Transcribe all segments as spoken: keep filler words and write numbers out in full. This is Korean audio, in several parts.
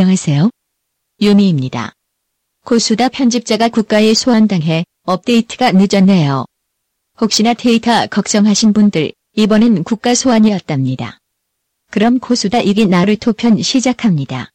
안녕하세요. 유미입니다. 코수다 편집자가 국가에 소환당해 업데이트가 늦었네요. 혹시나 데이터 걱정하신 분들, 이번엔 국가 소환이었답니다. 그럼 코수다 일 기 나루토 편 시작합니다.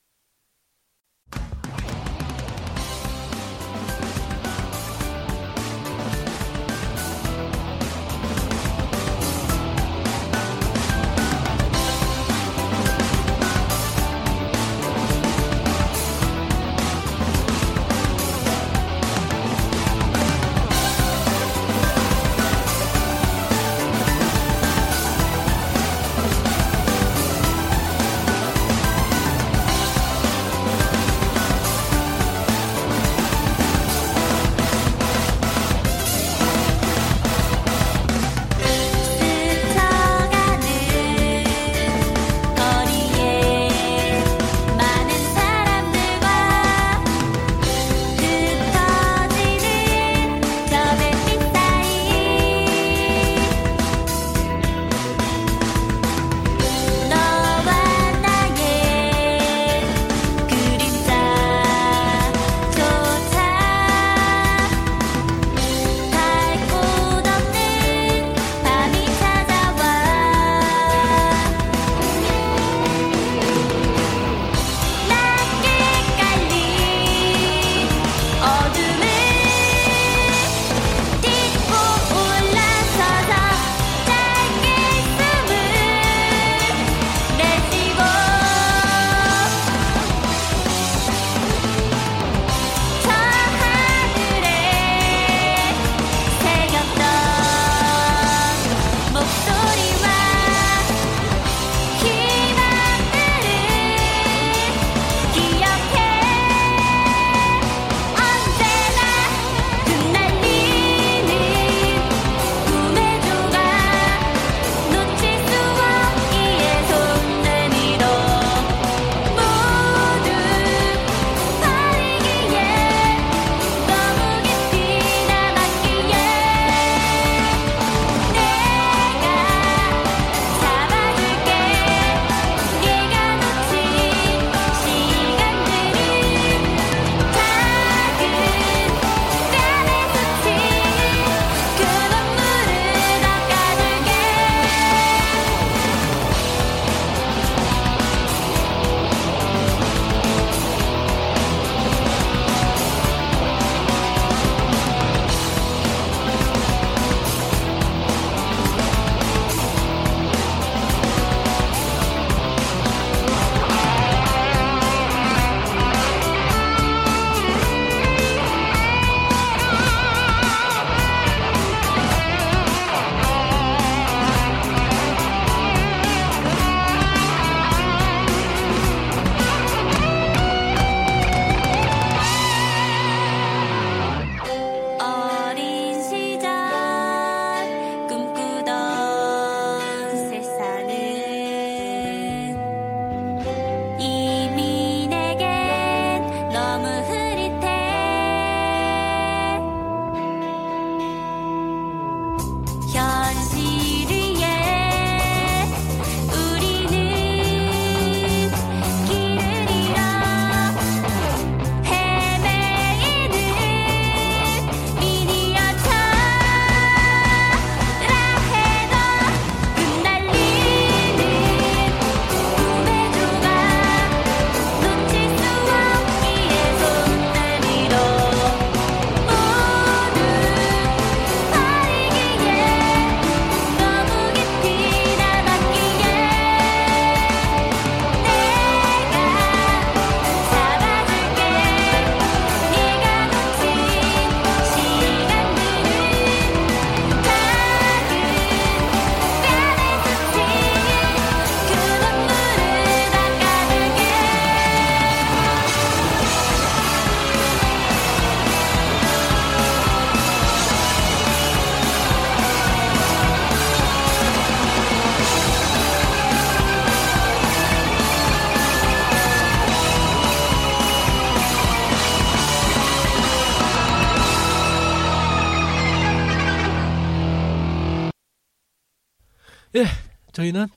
저희는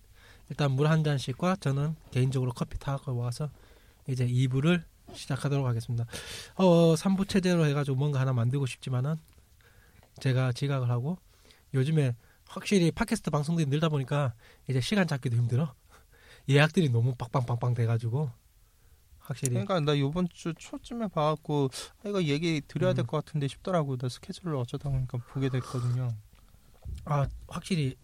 일단 물 한 잔씩과 저는 개인적으로 커피 타고 와서 이제 이 부를 시작하도록 하겠습니다. 어, 삼 부 체제로 해가지고 뭔가 하나 만들고 싶지만은 제가 지각을 하고 요즘에 확실히 팟캐스트 방송들이 늘다 보니까 이제 시간 잡기도 힘들어. 예약들이 너무 빡빡빡빡 돼가지고 확실히. 그러니까 나 이번 주 초쯤에 봐갖고 아, 이거 얘기 드려야 음. 될 것 같은데 싶더라고. 나 스케줄을 어쩌다 보니까 보게 됐거든요. 아 확실히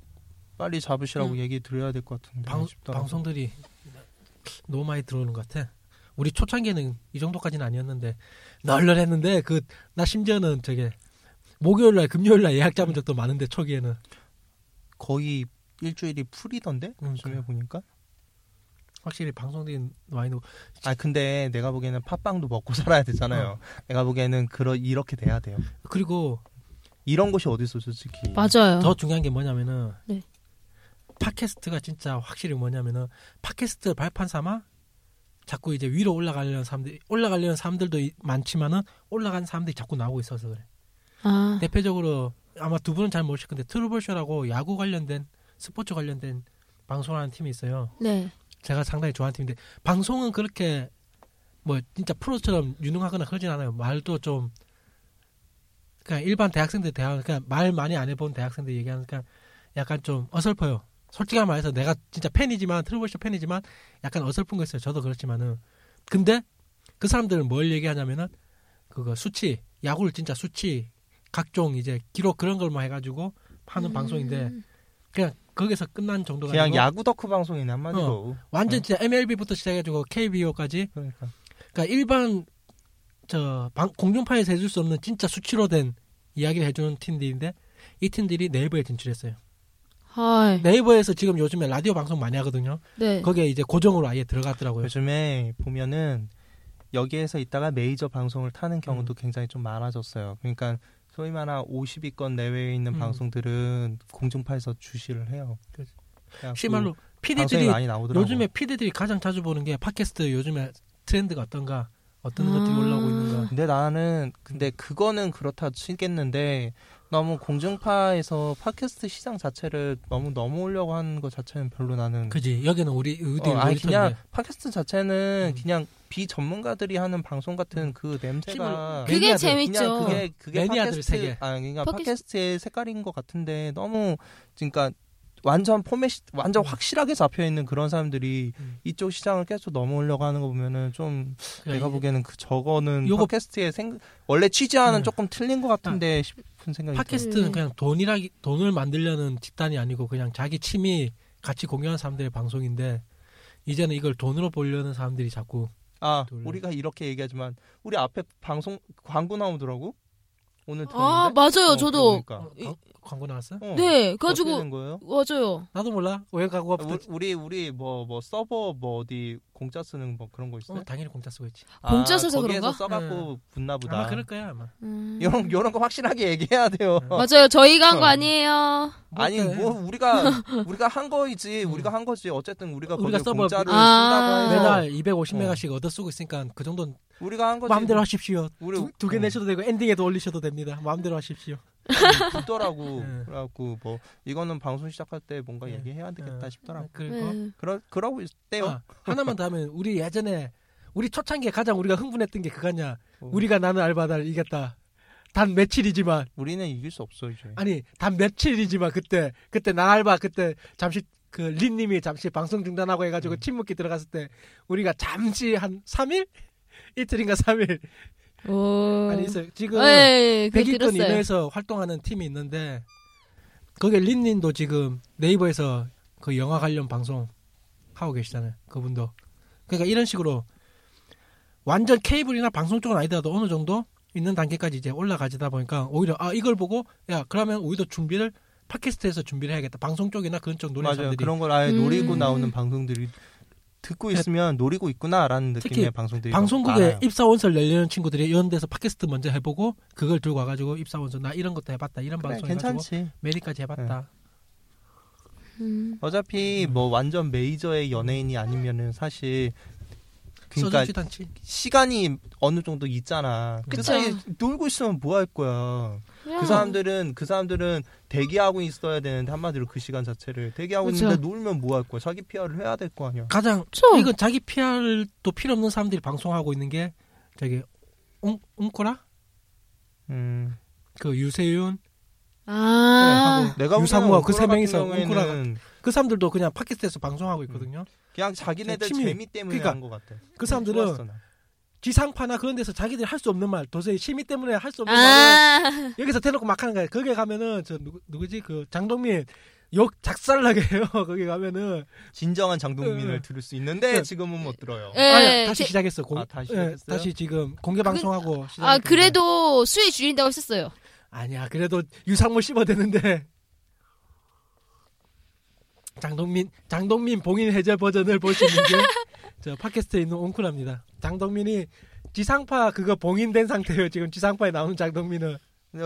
빨리 잡으시라고 음. 얘기 드려야 될 것 같은데 방, 방송들이 너무 많이 들어오는 것 같아. 우리 초창기에는 이 정도까지는 아니었는데 널널했는데 그 나 심지어는 저게 목요일날 금요일날 예약 잡은 적도 많은데 초기에는 거의 일주일이 풀이던데 요즘에 음, 보니까 확실히 방송들이 많이 놓고. 아 근데 내가 보기에는 팟빵도 먹고 살아야 되잖아요. 어. 내가 보기에는 그러 이렇게 돼야 돼요. 그리고 이런 곳이 어디 있어 솔직히. 맞아요. 더 중요한 게 뭐냐면은 네. 팟캐스트가 진짜 확실히 뭐냐면은 팟캐스트 발판 삼아 자꾸 이제 위로 올라가려는 사람들 올라가려는 사람들도 많지만은 올라간 사람들이 자꾸 나오고 있어서 그래. 아. 대표적으로 아마 두 분은 잘 모르실 건데 트루볼쇼라고 야구 관련된 스포츠 관련된 방송하는 팀이 있어요. 네. 제가 상당히 좋아하는 팀인데 방송은 그렇게 뭐 진짜 프로처럼 유능하거나 그러진 않아요. 말도 좀 그냥 일반 대학생들 대학 그냥 말 많이 안 해본 대학생들 얘기하니까 약간 좀 어설퍼요. 솔직히 말해서 내가 진짜 팬이지만 트루볼쇼 팬이지만 약간 어설픈 거 있어요. 저도 그렇지만은 근데 그 사람들은 뭘 얘기하냐면은 그거 수치 야구를 진짜 수치 각종 이제 기록 그런 걸만 해가지고 하는 음. 방송인데 그냥 거기서 끝난 정도가 그냥 아니고 야구 덕후 방송이네 한마디로. 어, 완전 진짜 엠엘비부터 시작해가지고 케이비오까지 그러니까, 그러니까 일반 저 방, 공중파에서 해줄 수 없는 진짜 수치로 된 이야기를 해주는 팀들인데 이 팀들이 네이버에 진출했어요. 하이. 네이버에서 지금 요즘에 라디오 방송 많이 하거든요. 네. 거기에 이제 고정으로 아예 들어갔더라고요. 요즘에 보면은 여기에서 있다가 메이저 방송을 타는 경우도 음. 굉장히 좀 많아졌어요. 그러니까 소위 말하는 오십 위권 내외에 있는 음. 방송들은 공중파에서 주시를 해요. 실말로 피디들이 요즘에 피디들이 가장 자주 보는 게 팟캐스트 요즘에 트렌드가 어떤가 어떤 음. 것들이 올라오고 있는가. 근데 나는 근데 그거는 그렇다 치겠는데 너무 공중파에서 팟캐스트 시장 자체를 너무 넘어오려고 하는 것 자체는 별로 나는. 그지 여기는 우리 의대. 어, 아니 그냥 팟캐스트 자체는 음. 그냥. 비전문가들이 하는 방송 같은 그 냄새가 그게 재밌죠. 그게 그게 팟캐스트, 아, 그러니까 팟캐스... 팟캐스트의 색깔인 것 같은데 너무 그러니까 완전 포맷이 완전 확실하게 잡혀 있는 그런 사람들이 음. 이쪽 시장을 계속 넘어오려고 하는 거 보면은 좀 내가 보기에는 그 저거는 요거... 팟캐스트의 생... 원래 취지와는 음. 조금 틀린 것 같은데 아, 싶은 생각이. 팟캐스트는 음. 그냥 돈이라 돈을 만들려는 집단이 아니고 그냥 자기 취미 같이 공유하는 사람들의 방송인데 이제는 이걸 돈으로 보려는 사람들이 자꾸. 아, 돌려. 우리가 이렇게 얘기하지만 우리 앞에 방송 광고 나오더라고. 오늘 들었는데? 아, 맞아요. 어, 저도 그러니까. 이... 어, 광고 나왔어요? 어. 네. 가지고 맞아요. 나도 몰라. 왜 광고가 붙었 아, 우리 우리 뭐뭐 뭐 서버 뭐 어디 공짜 쓰는 뭐 그런 거 있어요? 어, 당연히 공짜 쓰고 있지. 아, 공짜 써서 그런가? 써 갖고 붙나 보다. 아마 그럴 거야, 아마. 음... 이런 이런 거 확실하게 얘기해야 돼요. 음. 맞아요. 저희가 한 거 아니에요. 아니, 뭐 우리가 우리가 한 거이지. 우리가 한 거지. 어쨌든 우리가 거기 공짜를 아~ 쓴다고 해서 매달 이백오십 메가씩 어. 얻어 쓰고 있으니까 그 정도는 우리가 한 거지. 마음대로 하십시오. 우리 두 개 어. 내셔도 되고 엔딩에도 올리셔도 됩니다. 마음대로 하십시오. 붙더라고. 네. 그래갖고 뭐 이거는 방송 시작할 때 뭔가 네. 얘기해야 되겠다 네. 싶더라고. 그리고 네. 그러 그러고 있대요. 아, 하나만 더 하면 우리 예전에 우리 초창기에 가장 우리가 흥분했던 게 그거냐? 어. 우리가 나는 알바다를 이겼다. 단 며칠이지만 우리는 이길 수 없어 이제. 아니 단 며칠이지만 그때 그때 나 알바 그때 잠시 그 린님이 잠시 방송 중단하고 해가지고 음. 침묵기 들어갔을 때 우리가 잠시 한 삼 일 이틀인가 삼 일. 오. 아니 있어요. 지금 에이, 백위권 이내에서 활동하는 팀이 있는데 거기에 린님도 지금 네이버에서 그 영화 관련 방송 하고 계시잖아요. 그분도. 그러니까 이런 식으로 완전 케이블이나 방송 쪽은 아니더라도 어느 정도 있는 단계까지 이제 올라가지다 보니까 오히려 아 이걸 보고 야 그러면 우리도 준비를 팟캐스트에서 준비를 해야겠다. 방송 쪽이나 그런 쪽 노리는 사람들이 그런 걸 아예 음. 노리고 나오는 방송들이 듣고 있으면 노리고 있구나라는 느낌의 방송들이 방송국에 많아요. 입사원서를 내려는 친구들이 이런 데서 팟캐스트 먼저 해보고 그걸 들고 와가지고 입사원서 나 이런 것도 해봤다 이런 그래, 방송 괜찮지. 해가지고 메리까지 해봤다. 네. 음. 어차피 음. 뭐 완전 메이저의 연예인이 아니면은 사실 그러니까 시간이 어느 정도 있잖아. 그쵸. 그 놀고 있으면 뭐 할 거야. 야. 그 사람들은 그 사람들은 대기하고 있어야 되는데 한마디로 그 시간 자체를 대기하고 그쵸. 있는데 놀면 뭐 할 거야. 자기 피아르을 해야 될 거 아니야. 가장 그쵸. 이거 자기 피아르도 필요 없는 사람들이 방송하고 있는 게 저기 옹 옹코라 음 그 유세윤 아 네, 하고 유상우와 그 세 명이서 옹코라 그 사람들도 그냥 팟캐스트에서 방송하고 있거든요. 음. 그냥 자기네들 팀이, 재미 때문에 그러니까, 한 것 같아. 그 사람들은 좋았어, 지상파나 그런 데서 자기들이 할 수 없는 말, 도저히 취미 때문에 할 수 없는 아~ 말을 여기서 대놓고 막 하는 거야. 거기에 가면은 저 누구, 누구지? 그 장동민 욕 작살나게 해요. 거기 가면은 진정한 장동민을 에, 들을 수 있는데 지금은 못 들어요. 에, 아니, 다시 제, 시작했어. 공, 아, 다시, 에, 다시 지금 공개 방송하고. 그, 아 그래도 수위 줄인다고 했었어요. 아니야, 그래도 유상무 씹어대는데. 장동민 장동민 봉인 해제 버전을 볼 수 있는 게 저 팟캐스트에 있는 옹쿨합니다. 장동민이 지상파 그거 봉인된 상태예요. 지금 지상파에 나오는 장동민은. 근데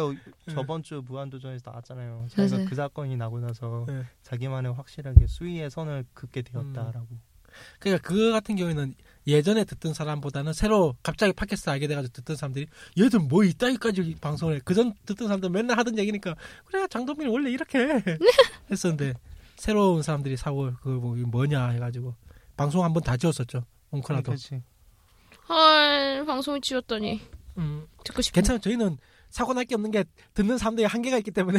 저번 주 무한도전에서 나왔잖아요. 그래서 그 사건이 나고 나서 네. 자기만의 확실하게 수위의 선을 긋게 되었다라고. 음. 그러니까 그거 같은 경우에는 예전에 듣던 사람보다는 새로 갑자기 팟캐스트 알게 돼가지고 듣던 사람들이 얘들 뭐 이따위까지 방송을 해. 그전 듣던 사람들 맨날 하던 얘기니까 그래 장동민이 원래 이렇게 해. 했었는데. 새로운 사람들이 사월 그걸 뭐 뭐냐 해가지고 방송 한번 다 지웠었죠. 옹크라도. 헐 방송을 지웠더니. 음 듣고 싶. 괜찮아. 저희는 사고 날 게 없는 게 듣는 사람들이 한계가 있기 때문에.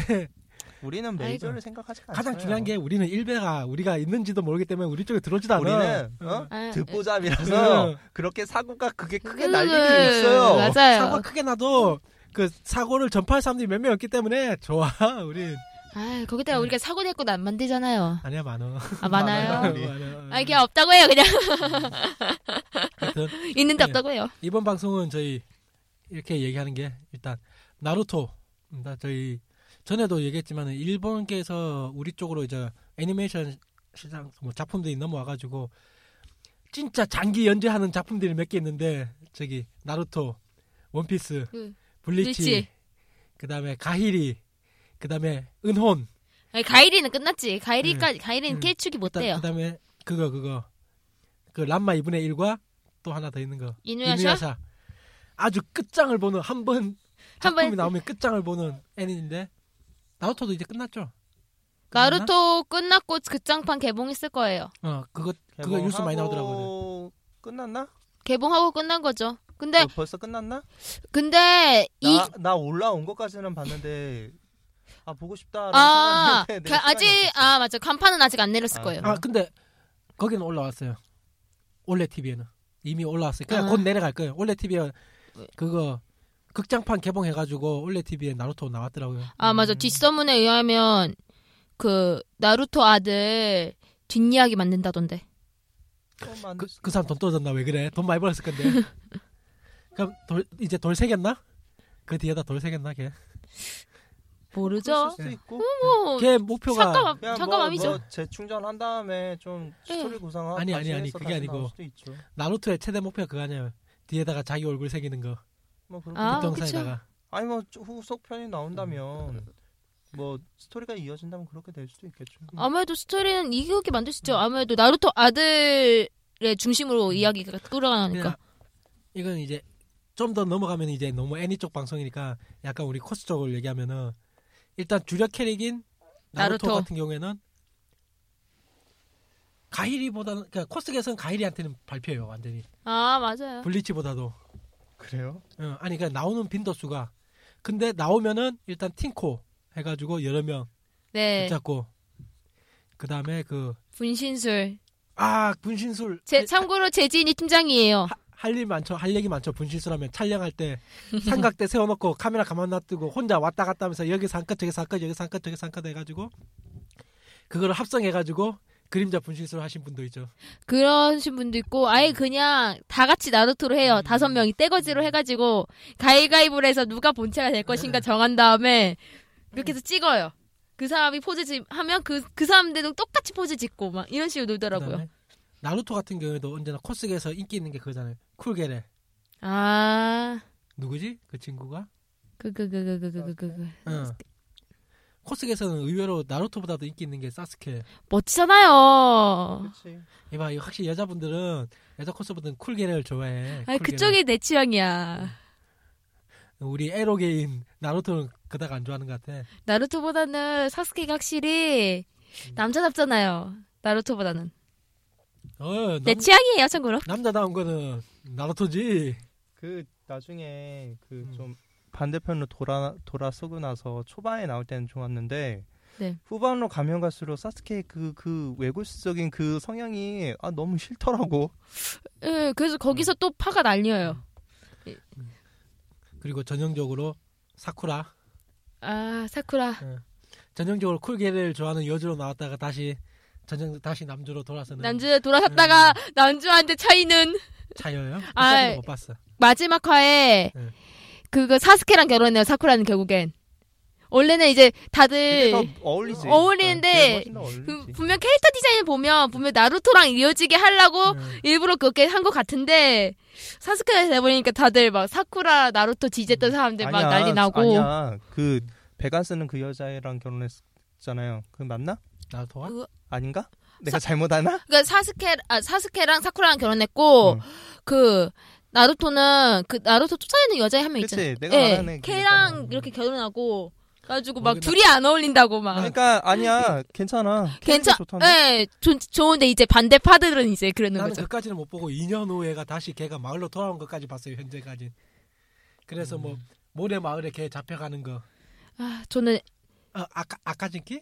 우리는 메이저를 생각하지 않아요. 가장 중요한 게 우리는 일배가 우리가 있는지도 모르기 때문에 우리 쪽에 들어오지도 않아. 우리는 어? 아, 듣보잡이라서 아, 그렇게 사고가 그게 크게 날 일이 있어요. 맞아요. 사고가 크게 나도 그 사고를 전파할 사람들이 몇 명 없기 때문에 좋아 우리. 아 거기다가 네. 우리가 사고 낼 것도 안 만들잖아요. 아니야 많어. 아 많아요. 아 이게 없다고 해요 그냥. 하여튼, 있는데 네. 없다고 해요. 이번 방송은 저희 이렇게 얘기하는 게 일단 나루토. 저희 전에도 얘기했지만은 일본계에서 우리 쪽으로 이제 애니메이션 시장 뭐 작품들이 넘어와가지고 진짜 장기 연재하는 작품들이 몇 개 있는데 저기 나루토, 원피스, 응. 블리치, 블리치, 그다음에 가히리. 그 다음에 은혼. 아니, 가이리는 끝났지. 가이리까지 네. 가이리는 음. 개축이 못 돼요. 그 다음에 그거 그거 그 람마 이분의 일과 또 하나 더 있는 거. 이누야샤. 이누야샤. 아주 끝장을 보는 한 번 작품이 한 번... 나오면 끝장을 보는 애니인데 나루토도 이제 끝났죠. 끝났나? 나루토 끝났고 극장판 개봉했을 거예요. 어 그거 개봉하고... 그거 뉴스 많이 나오더라고요. 끝났나? 개봉하고 끝난 거죠. 근데 어, 벌써 끝났나? 근데 이 나 올라온 것까지는 봤는데. 아 보고 싶다. 아 아직 아 맞아 간판은 아직 안 내렸을 아, 거예요. 아 근데 거기는 올라왔어요. 올레 티비에는 이미 올라왔어요. 그냥 아. 곧 내려갈 거예요. 올레 티비에 그거 극장판 개봉해가지고 올레 티비에 나루토 나왔더라고요. 아 맞아 음. 뒷서문에 의하면 그 나루토 아들 뒷이야기 만든다던데. 그, 그 사람 돈 떨어졌나 왜 그래? 돈 많이 벌었을 건데. 그럼 돌 이제 돌 새겼나? 그 뒤에다 돌 새겼나 걔? 모르죠. 걔 목표가 잠깐만 잠깐만이죠. 뭐 재충전한 다음에 좀 스토리 구상하고 아니 아니 아니 그게 아니고 나루토의 최대 목표가 그거 아니에요. 뒤에다가 자기 얼굴 새기는 거. 뭐 그런 뒷동산에다가. 아니 뭐 후속 편이 나온다면 뭐 스토리가 이어진다면 그렇게 될 수도 있겠죠. 아무래도 스토리는 이렇게 만들 수 있죠. 아무래도 나루토 아들의 중심으로 이야기가 끌어가니까. 이건 이제 좀 더 넘어가면 이제 너무 애니 쪽 방송이니까 약간 우리 코스 쪽을 얘기하면은. 일단 주력 캐릭인 나루토, 나루토 같은 경우에는 가히리보다는 그러니까 코스계에서는 가히리한테는 발표해요 완전히. 아 맞아요. 블리치보다도. 그래요? 응, 아니 그러니까 나오는 빈도수가 근데 나오면은 일단 팅코 해가지고 여러 명 네. 붙잡고 그 다음에 그 분신술. 아 분신술. 제 참고로 재진이 팀장이에요. 하, 할 일 많죠. 할 얘기 많죠. 분실수라면 촬영할 때 삼각대 세워놓고 카메라 가만 놔두고 혼자 왔다 갔다 하면서 여기서 한 컷 저기서 한 컷 여기서 한 컷 저기서 한 컷 해가지고 그걸 합성해가지고 그림자 분실수를 하신 분도 있죠. 그러신 분도 있고 아예 그냥 다 같이 나루토로 해요. 다섯 명이 떼거지로 해가지고 가위가위보로 해서 누가 본체가 될 것인가 정한 다음에 이렇게 해서 찍어요. 그 사람이 포즈 하면 그, 그 사람들도 똑같이 포즈 짓고 막 이런 식으로 놀더라고요. 나루토 같은 경우에도 언제나 코스계에서 인기 있는 게 그거잖아요. 쿨게레. 아. 누구지? 그 친구가? 그그그그그그그. 응. 코스계에서는 의외로 나루토보다도 인기 있는 게 사스케. 멋지잖아요. 그치. 이봐, 확실히 여자분들은, 여자 코스보다는 쿨계를 좋아해. 아, 그쪽이 내 취향이야. 우리 에로계인 나루토는 그닥 안 좋아하는 것 같아. 나루토보다는 사스케가 확실히 남자답잖아요. 나루토보다는. 어, 내 남... 취향이에요, 참고로. 남자다운 거는 나루토지. 그 나중에 그 좀 음. 반대편으로 돌아 돌아서고 나서 초반에 나올 때는 좋았는데 네. 후반으로 가면 갈수록 사스케 그 그 외골수적인 그 성향이 아 너무 싫더라고. 예, 네, 그래서 거기서 음. 또 파가 날려요. 음. 그리고 전형적으로 사쿠라. 아 사쿠라. 네. 전형적으로 쿨게를 좋아하는 여주로 나왔다가 다시 전형 다시 남주로 돌아서는. 남주에 돌아섰다가 음. 남주한테 차이는. 차이요? 아, 못 봤어. 마지막 화에 네. 그거 사스케랑 결혼해요. 사쿠라는 결국엔 원래는 이제 다들 어울리지. 어울리는데 네, 어울리지. 그, 분명 캐릭터 디자인 보면 분명 나루토랑 이어지게 하려고 네. 일부러 그렇게 한 것 같은데 사스케가 돼버리니까 다들 막 사쿠라 나루토 지지했던 사람들 아니야, 막 난리 나고. 아니야 그 배가 쓰는 그 여자애랑 결혼했잖아요. 그 맞나? 나루토가? 그... 아닌가? 내가 사... 잘못 아나? 그러니까 사스케 아 사스케랑 사쿠라랑 결혼했고 응. 그. 나루토는 그 나루토 쫓아내는 여자애 한 명 있잖아. 내가 예, 말하는 걔랑 이렇게 결혼하고 가지고 막 둘이 나... 안 어울린다고 막. 그러니까 아니야 괜찮아. 괜찮. 예, 좋 좋은데 이제 반대 파들은 이제 그러는 거죠. 나는 그까지는 못 보고 이 년 후에가 다시 걔가 마을로 돌아온 것까지 봤어요 현재까지. 그래서 음. 뭐 모래 마을에 걔 잡혀가는 거. 아 저는 어, 아까 아까진키?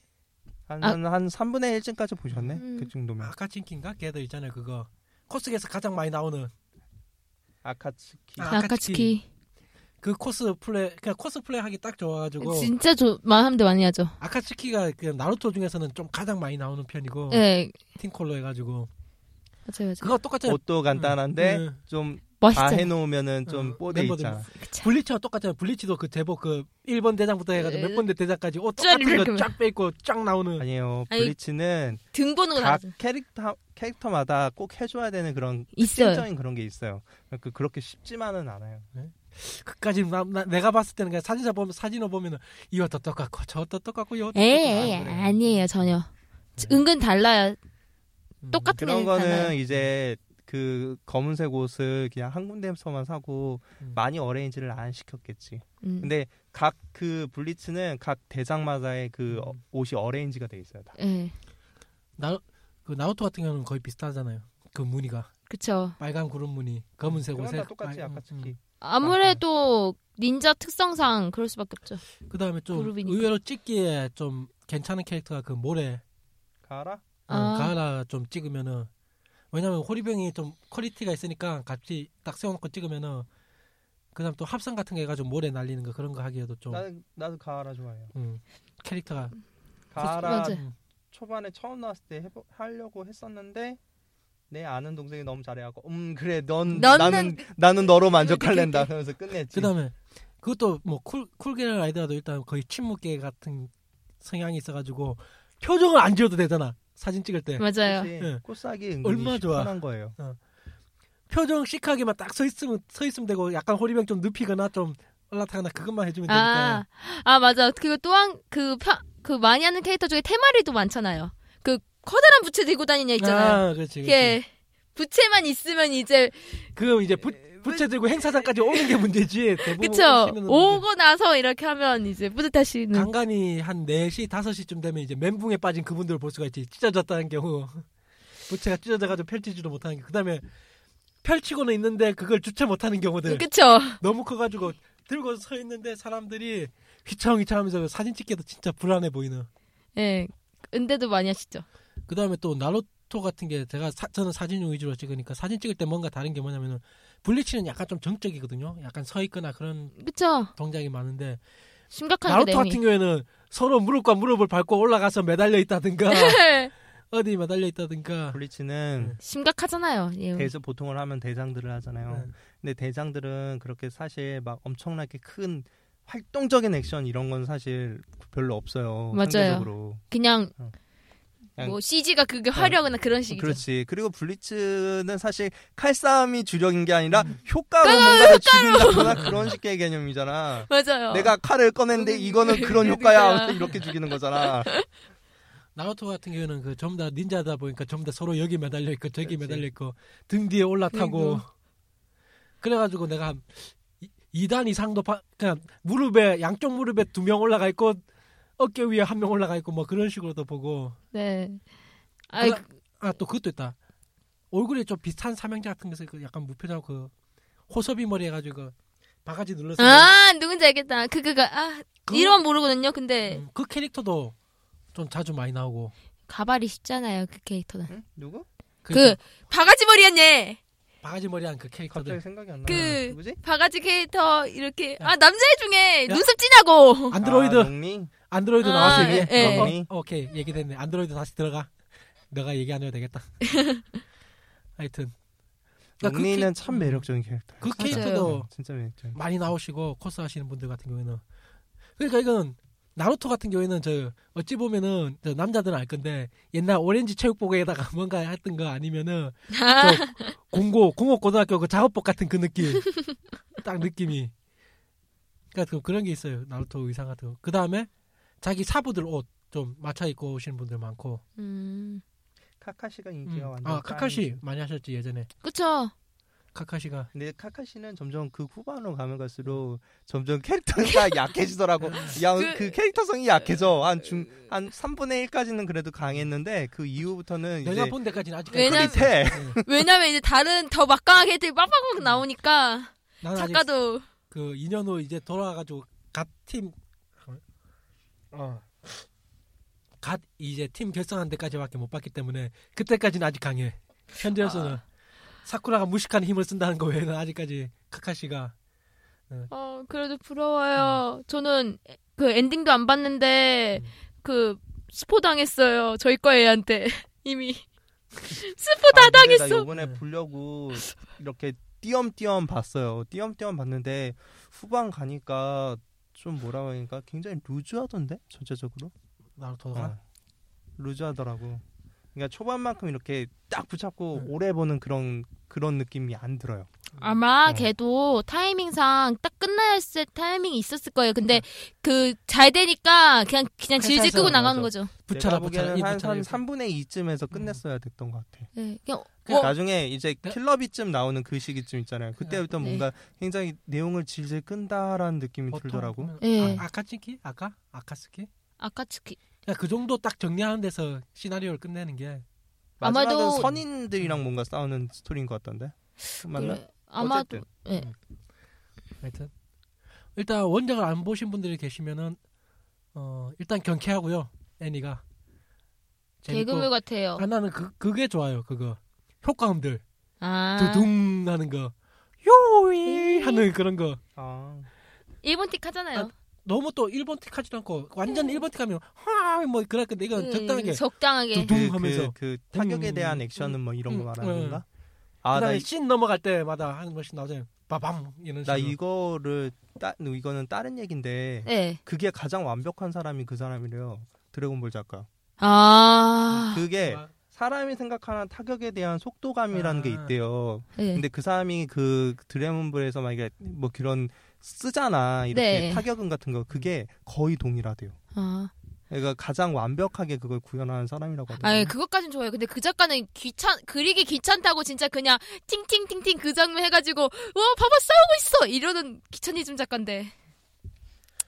한한 아... 한 삼분의 일쯤까지 보셨네 음... 그 정도면. 아까진키인가? 걔도 있잖아요 그거 코스에서 가장 많이 나오는. 아카츠키. 아, 아카츠키. 그 코스 플레이 그냥 코스 플레이 하기 딱 좋아가지고. 진짜 좋 마음대로 많이 하죠. 아카츠키가 그냥 나루토 중에서는 좀 가장 많이 나오는 편이고. 네. 팀콜로 해가지고. 맞아요, 맞아요. 그거 똑같잖아요. 옷도 간단한데 응, 응. 좀 다 해놓으면은 좀 응, 뽀대 있잖아. 블리치와 똑같잖아요. 블리치도 그 제법 그 일 번 대장부터 해가지고 몇 번 대장까지 옷 똑같은 거 쫙 빼고 쫙 나오는. 아니에요. 블리치는 아니, 등 보는 거 나죠. 캐릭터 캐릭터마다 꼭 해줘야 되는 그런 특징적인 그런 게 있어요. 그 그렇게 쉽지만은 않아요. 네? 그까지 나, 나, 내가 봤을 때는 그냥 사진사 보면 사진으로 보면은 이것도 똑같고 저것도 똑같고 이것도 에이 똑같고. 그래. 아니에요 전혀. 네. 은근 달라요. 음, 똑같은 그런 거는 달라요. 이제 그 검은색 옷을 그냥 한 군데서만 사고 음. 많이 어레인지를 안 시켰겠지. 음. 근데 각 그 블리츠는 각 대장마다의 그 음. 옷이 어레인지가 돼 있어요. 다. 네. 나 그 나우토 같은 경우는 거의 비슷하잖아요. 그 무늬가. 그렇죠. 빨간 구름 무늬, 검은색 옷에 똑같이 약간 특히. 아무래도 닌자 특성상 그럴 수밖에 없죠. 그다음에 좀 그룹이니까. 의외로 찍기에 좀 괜찮은 캐릭터가 그 모래. 가라? 응, 아. 가라 좀 찍으면은 왜냐면 호리병이 좀 퀄리티가 있으니까 같이 딱 세워놓고 찍으면은 그다음 또 합성 같은 게 해가지고 모래 날리는 거 그런 거 하기에도 좀. 나는 나도 가라 좋아해요. 응. 캐릭터가. 가라. 그, 초반에 처음 나왔을 때 해보, 하려고 했었는데 내 아는 동생이 너무 잘해갖고 음 그래 넌 너는... 나는 나는 너로 만족할랜다 하면서 끝냈지. 그다음에 그것도 뭐 쿨 쿨게라 아이더라도 일단 거의 침묵계 같은 성향이 있어가지고 표정을 안 지어도 되잖아 사진 찍을 때. 맞아요. 네. 코스하기 얼마나 좋아. 편한 거예요. 어. 표정 시크하게만 딱 서 있으면 서 있으면 되고 약간 호리병 좀 눕히거나 좀 올라타거나 그것만 해주면 아, 되니까. 아 맞아. 그리고 또한 그 편. 그 많이 하는 캐릭터 중에 테마리도 많잖아요. 그 커다란 부채 들고 다니냐 있잖아요. 아, 그렇지. 예. 부채만 있으면 이제 그 이제 부, 부채 들고 행사장까지 오는 게 문제지. 그렇죠. 오고 문제. 나서 이렇게 하면 이제 뿌듯하시는. 간간히 한 네 시, 다섯 시쯤 되면 이제 멘붕에 빠진 그분들을 볼 수가 있지. 찢어졌다는 경우. 부채가 찢어져가지고 펼치지도 못하는 게. 그다음에 펼치고는 있는데 그걸 주체 못하는 경우들. 그렇죠. 너무 커가지고 들고 서 있는데 사람들이 휘청휘청하면서 사진 찍기도 진짜 불안해 보이는. 예, 은대도 많이 하시죠. 그 다음에 또 나루토 같은 게 제가 사, 저는 사진용 위주로 찍으니까 사진 찍을 때 뭔가 다른 게 뭐냐면은 블리치는 약간 좀 정적이거든요. 약간 서 있거나 그런 그쵸? 동작이 많은데 심각한 나루토 그 같은 경우에는 서로 무릎과 무릎을 밟고 올라가서 매달려 있다든가 어디 매달려 있다든가. 블리치는 네. 심각하잖아요. 예. 그래서 보통을 하면 대장들을 하잖아요. 네. 근데 대장들은 그렇게 사실 막 엄청나게 큰 활동적인 액션 이런 건 사실 별로 없어요. 맞아요. 상대적으로. 그냥 어. 뭐 씨지가 그게 화려하거나 어, 그런 식이죠. 그렇지. 그리고 블리츠는 사실 칼싸움이 주력인 게 아니라 음. 효과로 뭔가를 죽인다거나 그런 식의 개념이잖아. 맞아요. 내가 칼을 꺼냈는데 이거는 그런 효과야. 이렇게 죽이는 거잖아. 나루토 같은 경우는 그 전부 다 닌자다 보니까 전부 다 서로 여기 매달려 있고 저기 그렇지. 매달려 있고 등 뒤에 올라타고 그래가지고 내가 한 이 단 이상도 파, 그냥 무릎에 양쪽 무릎에 두 명 올라가 있고 어깨 위에 한 명 올라가 있고 뭐 그런 식으로도 보고. 네. 아이 아, 또 그것도 있다. 얼굴에 좀 비슷한 삼형제 같은 데서 그 약간 무표정하고 그 호섭이 머리 해가지고 그 바가지 눌러서. 아 누군지 알겠다. 그 그가 아 그, 이름은 모르거든요. 근데 음, 그 캐릭터도 좀 자주 많이 나오고. 가발이 쉽잖아요. 그 캐릭터는. 응? 누구? 그, 그 바가지 머리한 얘. 바가지 머리한 그 캐릭터들. 갑자기 생각이 안 나. 그 누구지? 바가지 캐릭터 이렇게 야. 아 남자 중에 야. 눈썹 진하고. 안드로이드. 아, 안드로이드 아, 나왔어 얘기. 예. 어, 어, 오케이 얘기됐네. 안드로이드 다시 들어가. 내가 얘기 안 해도 되겠다. 하여튼. 그러니까 롱리는 그 참 캐... 매력적인 캐릭터. 그 캐릭터도 진짜 매력적인. 많이 나오시고 코스 하시는 분들 같은 경우에는. 그러니까 이건 나루토 같은 경우에는 저 어찌 보면은 저 남자들은 알 건데 옛날 오렌지 체육복에다가 뭔가 했던 거 아니면은 저 공고 공업 고등학교 그 작업복 같은 그 느낌. 딱 느낌이. 그러니까 그런 게 있어요. 나루토 의상 같은 거. 그 다음에. 자기 사부들 옷 좀 맞춰 입고 오시는 분들 많고. 음. 카카시가 인기가 음. 완전. 아 카카시 많이 하셨지 예전에. 그쵸. 카카시가. 근데 카카시는 점점 그 후반으로 가면 갈수록 점점 캐릭터가 약해지더라고. 야, 그, 그 캐릭터성이 약해져. 한 중 한 삼분의 일까지는 그래도 강했는데 그 이후부터는 내가 이제 본 데까지는 아직 그릿해. 왜냐면 이제 다른 더 막강하게 애들 빡빡 나오니까. 작가도 그 이 년 후 이제 돌아와가지고 갓 팀. 어. 갓 이제 팀 결성한 데까지밖에 못 봤기 때문에 그때까지는 아직 강해. 현재로서는 아. 사쿠라가 무식한 힘을 쓴다는 거 외에는 아직까지 카카시가. 어, 어 그래도 부러워요. 어. 저는 그 엔딩도 안 봤는데 음. 그 스포 당했어요. 저희 과 애한테 이미 스포 다 아, 당했어. 나 이번에 보려고 이렇게 띄엄띄엄 봤어요. 띄엄띄엄 봤는데 후반 가니까. 좀 뭐라고 하니까 굉장히 루즈하던데 전체적으로 나루토가 아, 루즈하더라고. 그러니까 초반만큼 이렇게 딱 붙잡고 응. 오래 보는 그런 그런 느낌이 안 들어요. 아마 어. 걔도 타이밍상 딱 끝나야 했을 타이밍이 있었을 거예요. 근데 그 잘 되니까 그냥 그냥 질질 끄고 나가는 맞아. 거죠. 붙여라 붙여라. 한, 한 삼분의 이쯤에서 끝냈어야 됐던 것 같아. 네. 그냥, 그냥 어? 나중에 이제 킬러비쯤 나오는 그 시기쯤 있잖아요. 그때부터 네. 뭔가 굉장히 내용을 질질 끈다라는 느낌이 들더라고. 네. 아, 아카츠키? 아까? 아카츠키? 아카츠키. 그 정도 딱 정리하는 데서 시나리오를 끝내는 게 마지막은 아마도 선인들이랑 뭔가 싸우는 스토리인 것 같던데. 맞나? 네. 아마도. 예. 네. 하여튼 일단 원작을 안 보신 분들이 계시면은 어 일단 경쾌하고요. 애니가 개그물 같아요. 아, 나는 그 그게 좋아요. 그거 효과음들 아~ 두둥 하는 거 요이 하는 그런 거. 아. 일본틱 하잖아요. 아, 너무 또 일본틱 하지도 않고 완전 일본틱 하면 하뭐 그럴 건데 이건 음, 적당하게 적당하게 두둥 하면서 그, 그, 그 타격에 대한 액션은 뭐 이런 음, 거 말하는 음, 건가? 아, 나 씬 넘어갈 때마다 한 번씩 나오잖아요. 빠밤 이런 식으로. 나 이거를 따, 이거는 다른 얘긴데 네. 그게 가장 완벽한 사람이 그 사람이래요. 드래곤볼 작가. 아. 그게 사람이 생각하는 타격에 대한 속도감이라는 아~ 게 있대요. 네. 근데 그 사람이 그 드래곤볼에서 막 이게 뭐 그런 쓰잖아. 이렇게 네. 타격은 같은 거 그게 거의 동일하대요. 아. 그러니까 가장 완벽하게 그걸 구현하는 사람이라고 하더라고요. 아, 그것까진 좋아요. 근데 그 작가는 귀찮 그리기 귀찮다고 진짜 그냥 팅팅팅팅 그 장면 해가지고 와 봐봐 싸우고 있어 이러는 귀차니즘 작가인데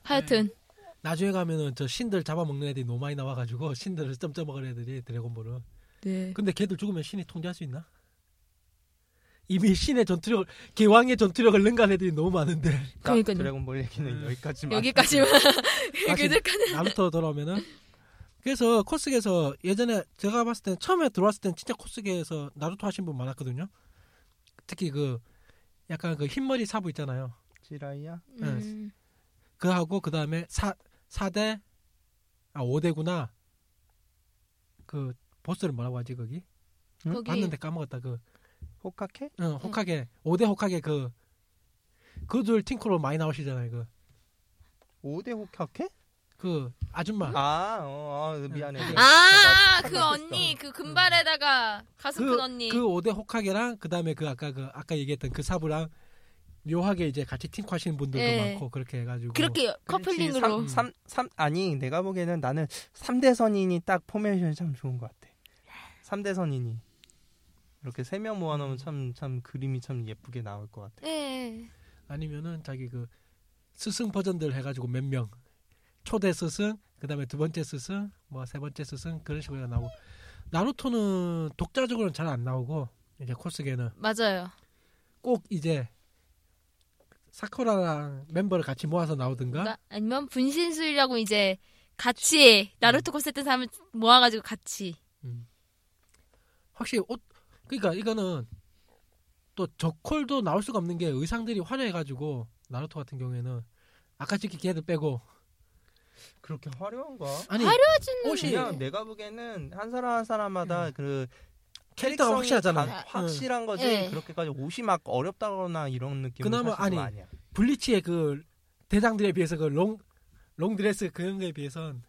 하여튼 네. 나중에 가면은 저 신들 잡아먹는 애들이 너무 많이 나와가지고 신들을 점점먹을 애들이 드래곤볼은. 네. 근데 걔들 죽으면 신이 통제할 수 있나? 이미 신의 전투력을 개왕의 전투력을 능가한 애들이 너무 많은데. 그러니까 드래곤볼 얘기는 음. 여기까지만. 여기까지만. 그들까지. 나루토 돌아오면은 그래서 코스계에서 예전에 제가 봤을 때 처음에 들어왔을 때 진짜 코스계에서 나루토 하신 분 많았거든요. 특히 그 약간 그 흰머리 사부 있잖아요. 지라이야. 네. 음. 그 하고 그 다음에 사 사대 아 오대구나. 그 보스를 뭐라고 하지 거기? 응? 거기. 봤는데 까먹었다 그. 호카게? 응, 호카게. 응. 오 대 호카게 그 그들 팅크로 많이 나오시잖아요, 그. 오 대 호카게? 그 아줌마. 아, 어, 어 미안해. 아, 아 그 언니 그 금발에다가 가슴 그, 큰 언니. 그 오대 호카게랑 그다음에 그 아까 그 아까 얘기했던 그 사부랑 묘하게 이제 같이 팀하시는 분들도 예. 많고 그렇게 해가지고 그렇게 커플링으로 삼 삼 아니 내가 보기에는 나는 삼 대 선인이 딱 포메이션이 참 좋은 것 같아. 삼 대 선인이 이렇게 세 명 모아놓으면 참 참 그림이 참 예쁘게 나올 것 같아. 예. 아니면은 자기 그 스승 버전들 해가지고 몇 명 초대 스승 그다음에 두 번째 스승 뭐 세 번째 스승 그런 식으로 나오고 나루토는 독자적으로는 잘 안 나오고 이제 코스게는 맞아요. 꼭 이제 사쿠라랑 멤버를 같이 모아서 나오든가 그러니까, 아니면 분신술이라고 이제 같이 나루토 코스 했던 사람을 모아가지고 같이 음. 확실히 옷 그러니까 이거는 또 저콜도 나올 수가 없는 게 의상들이 화려해가지고 나루토 같은 경우에는 아카츠키 걔도 빼고 그렇게 화려한가? 아니 화려하지는 그냥 내가 보기에는 한 사람 한 사람마다 음. 그 캐릭터가 확실하잖아. 가, 확실한 거지. 예. 그렇게까지 옷이 막 어렵다거나 이런 느낌은 그나마 아니 아니야. 블리치의 그 대장들에 비해서 그 롱 롱드레스 그런 거에 비해선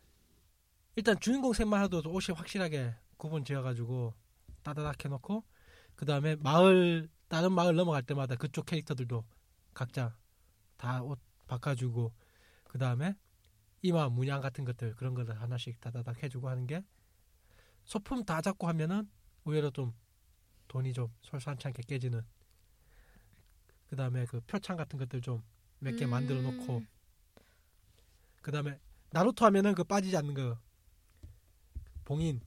일단 주인공 셋만 하도 옷이 확실하게 구분 지어가지고 따다닥 해놓고 그 다음에 마을 다른 마을 넘어갈 때마다 그쪽 캐릭터들도 각자 다 옷 바꿔주고 그 다음에 이마 문양 같은 것들 그런 거를 하나씩 다다닥 해주고 하는 게 소품 다 잡고 하면은 의외로 좀 돈이 좀 솔선치 않게 깨지는 그 다음에 그 표창 같은 것들 좀 몇 개 음. 만들어 놓고 그 다음에 나루토 하면은 그 빠지지 않는 거 봉인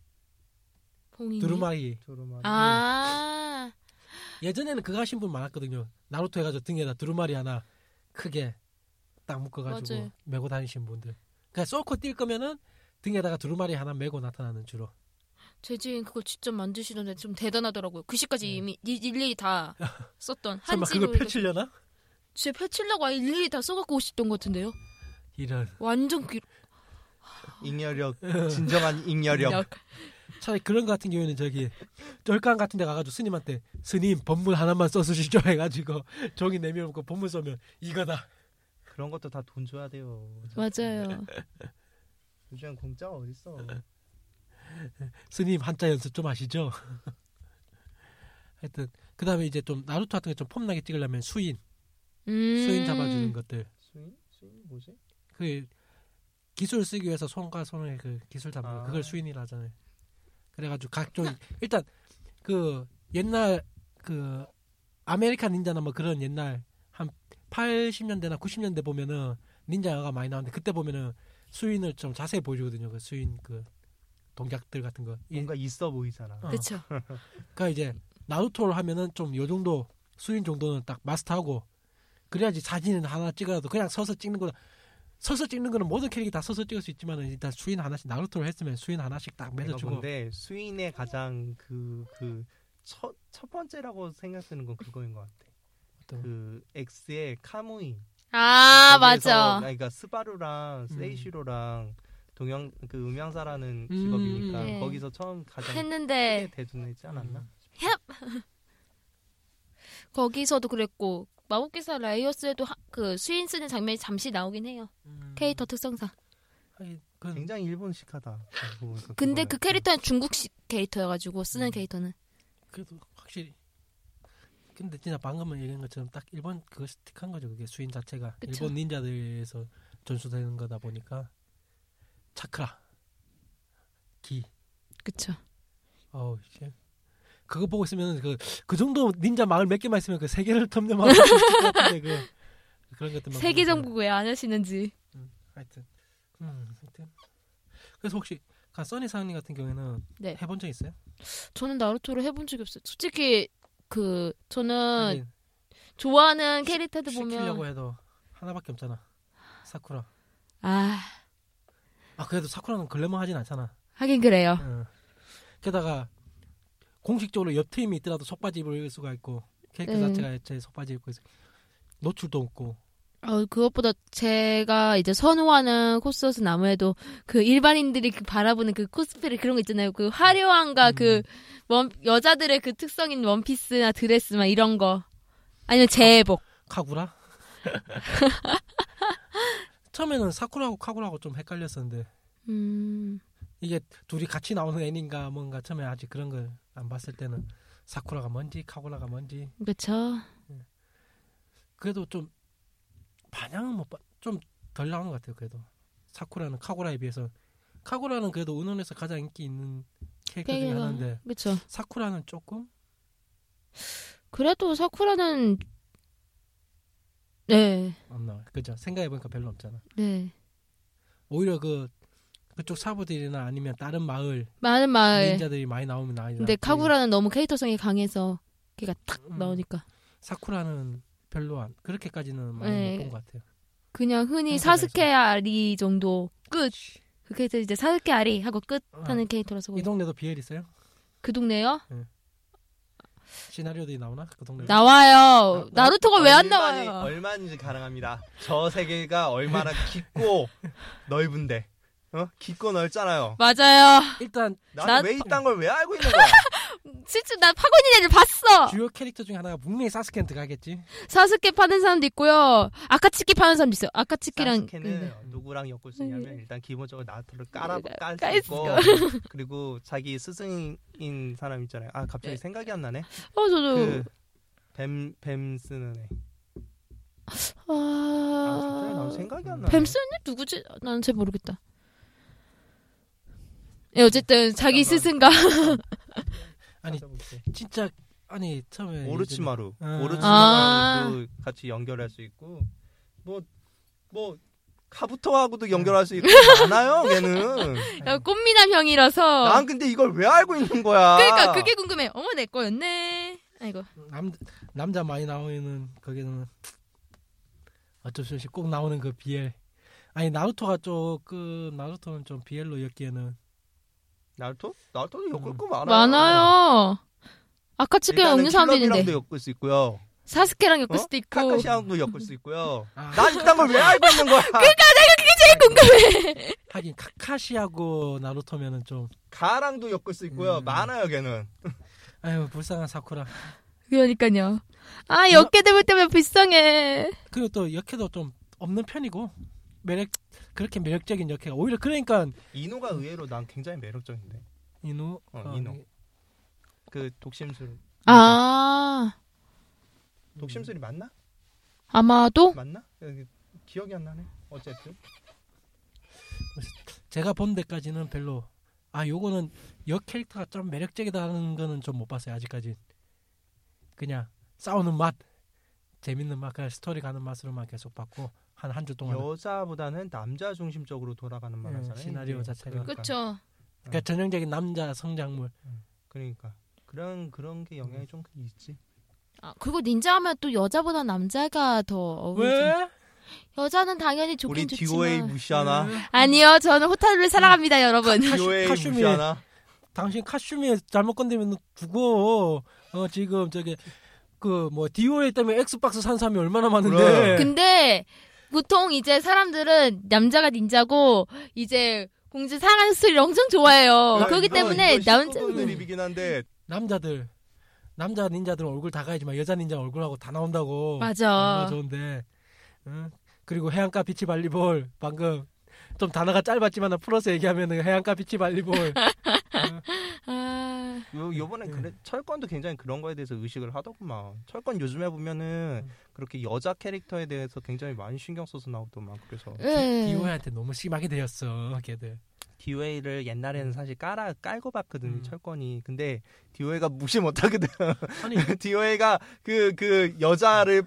봉인이? 두루마리, 두루마리. 아~ 예전에는 그거 하신 분 많았거든요. 나루토 해가지고 등에다 두루마리 하나 크게 딱 묶어가지고 맞아요. 메고 다니신 분들 그러니까 쏠코 뛸 거면은 등에다가 두루마리 하나 메고 나타나는 주로 제주인 그걸 직접 만드시던데 좀 대단하더라고요. 글씨까지 네. 이미 일일이 다 썼던 한지로 설마 그걸 펼치려나? 진짜 펼치려고 일일이 다 써갖고 오셨던 것 같은데요. 이런 완전 귀... 잉여력 진정한 잉여력 차라리 그런 거 같은 경우에는 저기 절간 같은 데 가가지고 스님한테 스님 법문 하나만 써주시죠 해가지고 종이 내밀어놓고 법문 써면 이거다 그런 것도 다 돈 줘야 돼요. 맞아요. 요즘 공짜가 어딨어. 스님 한자 연습 좀 하시죠. 하여튼 그 다음에 이제 좀 나루토 같은 게 좀 폼나게 찍으려면 수인 음~ 수인 잡아주는 것들 수인? 수인 뭐지? 그 기술 쓰기 위해서 손과 손의 그 기술 잡는 아~ 그걸 수인이라 하잖아요. 그래가지고 각종 일단 그 옛날 그 아메리칸 닌자나 뭐 그런 옛날 한 팔십 년대나 구십 년대 보면은 닌자가 많이 나오는데 그때 보면은 수인을 좀 자세히 보여주거든요. 그 수인 그 동작들 같은 거 뭔가 있어 보이잖아. 어. 그렇죠. 그러니까 이제 나루토를 하면은 좀 요 정도 수인 정도는 딱 마스터하고 그래야지 사진은 하나 찍어도 그냥 서서 찍는 거다. 서서 찍는 거는 모든 캐릭이 다 서서 찍을 수 있지만은 일단 수인 하나씩 나루토를 했으면 수인 하나씩 딱 맺어주고. 근데 수인의 가장 그 그 첫 첫 번째라고 생각되는 건 그거인 것 같아. 그 X의 카무이. 아 맞아. 그러니까 스바루랑 세이시로랑 동양 그 음향사라는 직업이니까 음, 네. 거기서 처음 가장 했는데 대두했지 않았나? 음. 햅. 거기서도 그랬고 마법기사 라이어스에도 하, 그 수인 쓰는 장면이 잠시 나오긴 해요. 음. 캐릭터 특성상. 아니, 그건... 굉장히 일본식하다. 근데 그 캐릭터는 중국식 캐릭터여가지고 쓰는 음. 캐릭터는. 그래도 확실히. 근데 진짜 방금은 얘기한 것처럼 딱 일본 그거 스틱한 거죠. 그게 수인 자체가 그쵸? 일본 닌자들에서 전수되는 거다 보니까 차크라 기 그쵸. 어우 이제 그거 보고 있으면 그 그 정도 닌자 마을 몇 개만 있으면 그 세 개를 덤벼 마을 같은데 그 그런 것들만 세계 정보 왜 안 하시는지. 음, 하여튼 음 하여튼 그래서 혹시 가 써니 사장님 같은 경우에는 네. 해본 적 있어요? 저는 나루토를 해본 적이 없어요. 솔직히. 그 저는 좋아하는 캐릭터들 보면 시키려고 해도 하나밖에 없잖아. 사쿠라. 아. 아 그래도 사쿠라는 글래머하진 않잖아. 하긴 그래요. 어. 게다가 공식적으로 옆 팀이 있더라도 속바지 입을 수가 있고 캐릭터 네. 자체가 제 속바지 입고 있어. 노출도 없고. 어 그것보다 제가 이제 선호하는 코스는 아무래도 그 일반인들이 그 바라보는 그 코스프레 그런 거 있잖아요. 그 화려함과 음. 그 원, 여자들의 그 특성인 원피스나 드레스 막 이런 거 아니면 제복. 아, 카구라? 처음에는 사쿠라하고 카구라하고 좀 헷갈렸었는데 음. 이게 둘이 같이 나오는 애니인가 뭔가 처음에 아직 그런 걸 안 봤을 때는 사쿠라가 뭔지 카구라가 뭔지 그렇죠. 그래도 좀 반향은 못 좀 덜 나오는 것 같아요. 그래도 사쿠라는 카구라에 비해서 카구라는 그래도 은혼에서 가장 인기 있는 캐릭터 중에 하나인데 그쵸. 사쿠라는 조금 그래도 사쿠라는 네 안 나와요. 그죠. 생각해보니까 별로 없잖아. 네 오히려 그 그쪽 사부들이나 아니면 다른 마을 많은 마을 닌자들이 많이 나오면 나와요. 근데 카구라는 너무 캐릭터성이 강해서 걔가 탁 음, 나오니까 사쿠라는 별로 안 그렇게까지는 많이 네. 못 본 것 같아요. 그냥 흔히 사스케 아리 정도 끝. 그게 이제 사스케 아리 하고 끝 하는 아, 캐릭터라서. 이 동네도 비엘 있어요? 그 동네요? 네. 시나리오들이 나오나? 그 동네 나와요. 아, 나루토가 왜 안 나와요? 얼마인지 가능합니다. 저 세계가 얼마나 깊고 넓은데. 어? 깊고 넓잖아요. 맞아요. 일단 나는 왜 이딴 걸 왜 알고 있는 거야? 실제 나 파고 있는 애를 봤어. 주요 캐릭터 중에 하나가 분명히 사스케는 들어가겠지. 사스케 파는 사람도 있고요. 아카츠키 파는 사람도 있어요. 아카츠키랑 사스케는 네. 누구랑 엮을 수 있냐면 일단 기본적으로 나루토를 깔아 깔 있고 그리고 자기 스승인 사람 있잖아요. 아 갑자기 네. 생각이 안 나네. 어 저도 그 뱀 뱀 쓰는 애. 아, 아 갑자기 나도 생각이 안 나. 뱀 쓰는 애 누구지? 나는 잘 모르겠다. 예 어쨌든 자기 스승과 아니 진짜 아니 처음에 오르치마루 아~ 오르치마루도 아~ 같이 연결할 수 있고 뭐 뭐 카부토하고도 연결할 수 있고 많아요 걔는 야, 꽃미남 형이라서 난 근데 이걸 왜 알고 있는 거야? 그러니까 그게 궁금해. 어머 내 거였네. 아이고 남 남자 많이 나오는 거기는 어쩔 수 없이 꼭 나오는 그 비엘 아니 나루토가 조금 나루토는 좀 비엘로 엮기에는 나루토? 나루토도 엮을 음. 거 많아요. 많아요. 아카츠키랑 엮는 사람도 있는데. 일단은 엮을 수 있고요. 사스케랑 엮을 어? 수도 있고. 카카시랑도 엮을 수 있고요. 아. 난 이딴 걸 왜 알고 있는 거야? 그러니까 내가 그게 제일 궁금해. 하긴 카카시하고 나루토면은 좀. 가랑도 엮을 수 있고요. 음. 많아요 걔는. 아유 불쌍한 사쿠라. 그러니까요. 아 엮게들 때문에 불쌍해. 그리고 또 엮해도 좀 없는 편이고. 매력 그렇게 매력적인 역해가 오히려 그러니까 이노가 의외로 난 굉장히 매력적인데 이노 어, 어 이노 그 독심술 아 독심술이 맞나 아마도 맞나 기억이 안 나네 어쨌든 제가 본 데까지는 별로 아 요거는 역 캐릭터가 좀 매력적이다는 거는 좀 못 봤어요 아직까지 그냥 싸우는 맛 재밌는 맛 그냥 스토리 가는 맛으로만 계속 봤고. 한 한 주 동안 여자보다는 남자 중심적으로 돌아가는 만화잖아요. 음, 시나리오 자체가 그렇죠. 그러니까 전형적인 남자 성장물. 그러니까 그런 그런 게 영향이 음. 좀 있지. 아 그리고 닌자하면 또 여자보다 남자가 더 어울리지. 왜? 여자는 당연히 좋긴 우리 좋지만. 우리 디오에이 무시하나? 아니요, 저는 호타루를 사랑합니다, 음. 여러분. 디오에이 무시하나? 당신 카슈미 잘못 건드리면 죽어. 어 지금 저기 그 뭐 디오에이 때문에 엑스박스 산 사람이 얼마나 많은데. 그래. 근데 보통 이제 사람들은 남자가 닌자고 이제 공주 사랑하는 스토리를 엄청 좋아해요. 야, 그렇기 이거, 때문에 이거 남자 드립이긴 한데 남자들 남자 닌자들은 얼굴 다 가야지만 여자 닌자 얼굴하고 다 나온다고. 맞아. 좋은데. 응? 그리고 해안가 비치 발리볼 방금 좀 단어가 짧았지만 풀어서 얘기하면은 해안가 비치 발리볼. 응. 아. 요 요번에 그래 응. 철권도 굉장히 그런 거에 대해서 의식을 하더구만. 철권 요즘에 보면은 응. 그렇게 여자 캐릭터에 대해서 굉장히 많이 신경 써서 나오더만. 그래서 디오에이한테 너무 심하게 되었어 걔들. 디오에이를 옛날에는 사실 깔아 깔고 봤거든요. 음. 철권이. 근데 디오에이가 무시 못하거든. 아니 디오에이가 그 그 여자를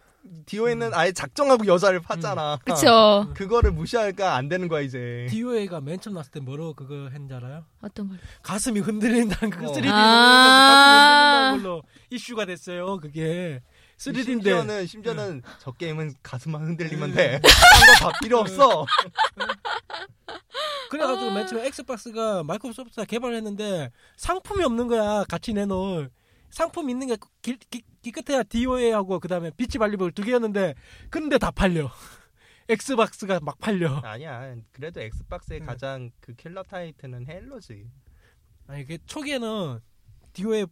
디오에이는 음. 아예 작정하고 여자를 팠잖아. 음. 그쵸. 그거를 무시할까 안 되는 거야 이제. 디오에이가 맨 처음 났을 때 뭐로 그거 했는지 알아요? 어떤 걸? 가슴이 흔들린다는 그 어. 쓰리디 아~ 가슴이 흔들린다는 걸로 이슈가 됐어요. 그게. 쓰리디인데 심지어는, 심지어는 응. 저 게임은 가슴만 흔들리면 돼. 딴 거 다 필요 없어. 그래가지고 맨 처음에 엑스박스가 마이크로소프트가 개발했는데 상품이 없는 거야. 같이 내놓을. 상품 있는 게 기, 기, 기껏해야 디오에이하고 그 다음에 비치 발리볼 두 개였는데 근데 다 팔려. 엑스박스가 막 팔려. 아니야. 그래도 엑스박스의 응. 가장 그 킬러 타이틀은 헬로지. 아니 그 초기에는 디오에이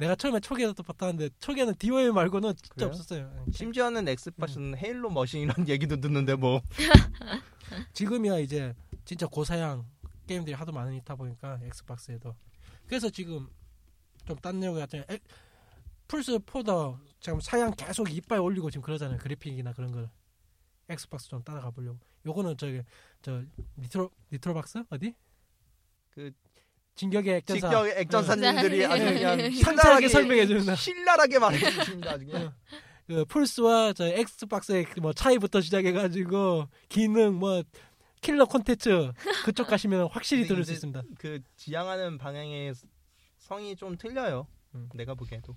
내가 처음에 초기에서도 봤다는데 초기에는 디오엠 말고는 진짜 그래요? 없었어요. 심지어는 엑스박스는 음. 헤일로 머신이라는 얘기도 듣는데 뭐. 지금이야 이제 진짜 고사양 게임들이 하도 많으니까 보니까 엑스박스에도. 그래서 지금 좀 딴 얘기 같은 플스사보다 지금 사양 계속 이빨 올리고 지금 그러잖아요. 그래픽이나 그런 걸. 엑스박스 좀 따라가 보려고. 요거는 저기 저 니트로 니트로박스 어디? 그 진격의 액전사. 진격의 액전사님들이 아주 그냥 상세하게 설명해 주는 신랄하게 말해 주십니다. 아주 그냥. 그 플스와 저 엑스박스의 뭐 차이부터 시작해 가지고 기능 뭐 킬러 콘텐츠 그쪽 가시면 확실히 들을 수 있습니다. 그 지향하는 방향의 성이 좀 틀려요. 음. 내가 보기에도.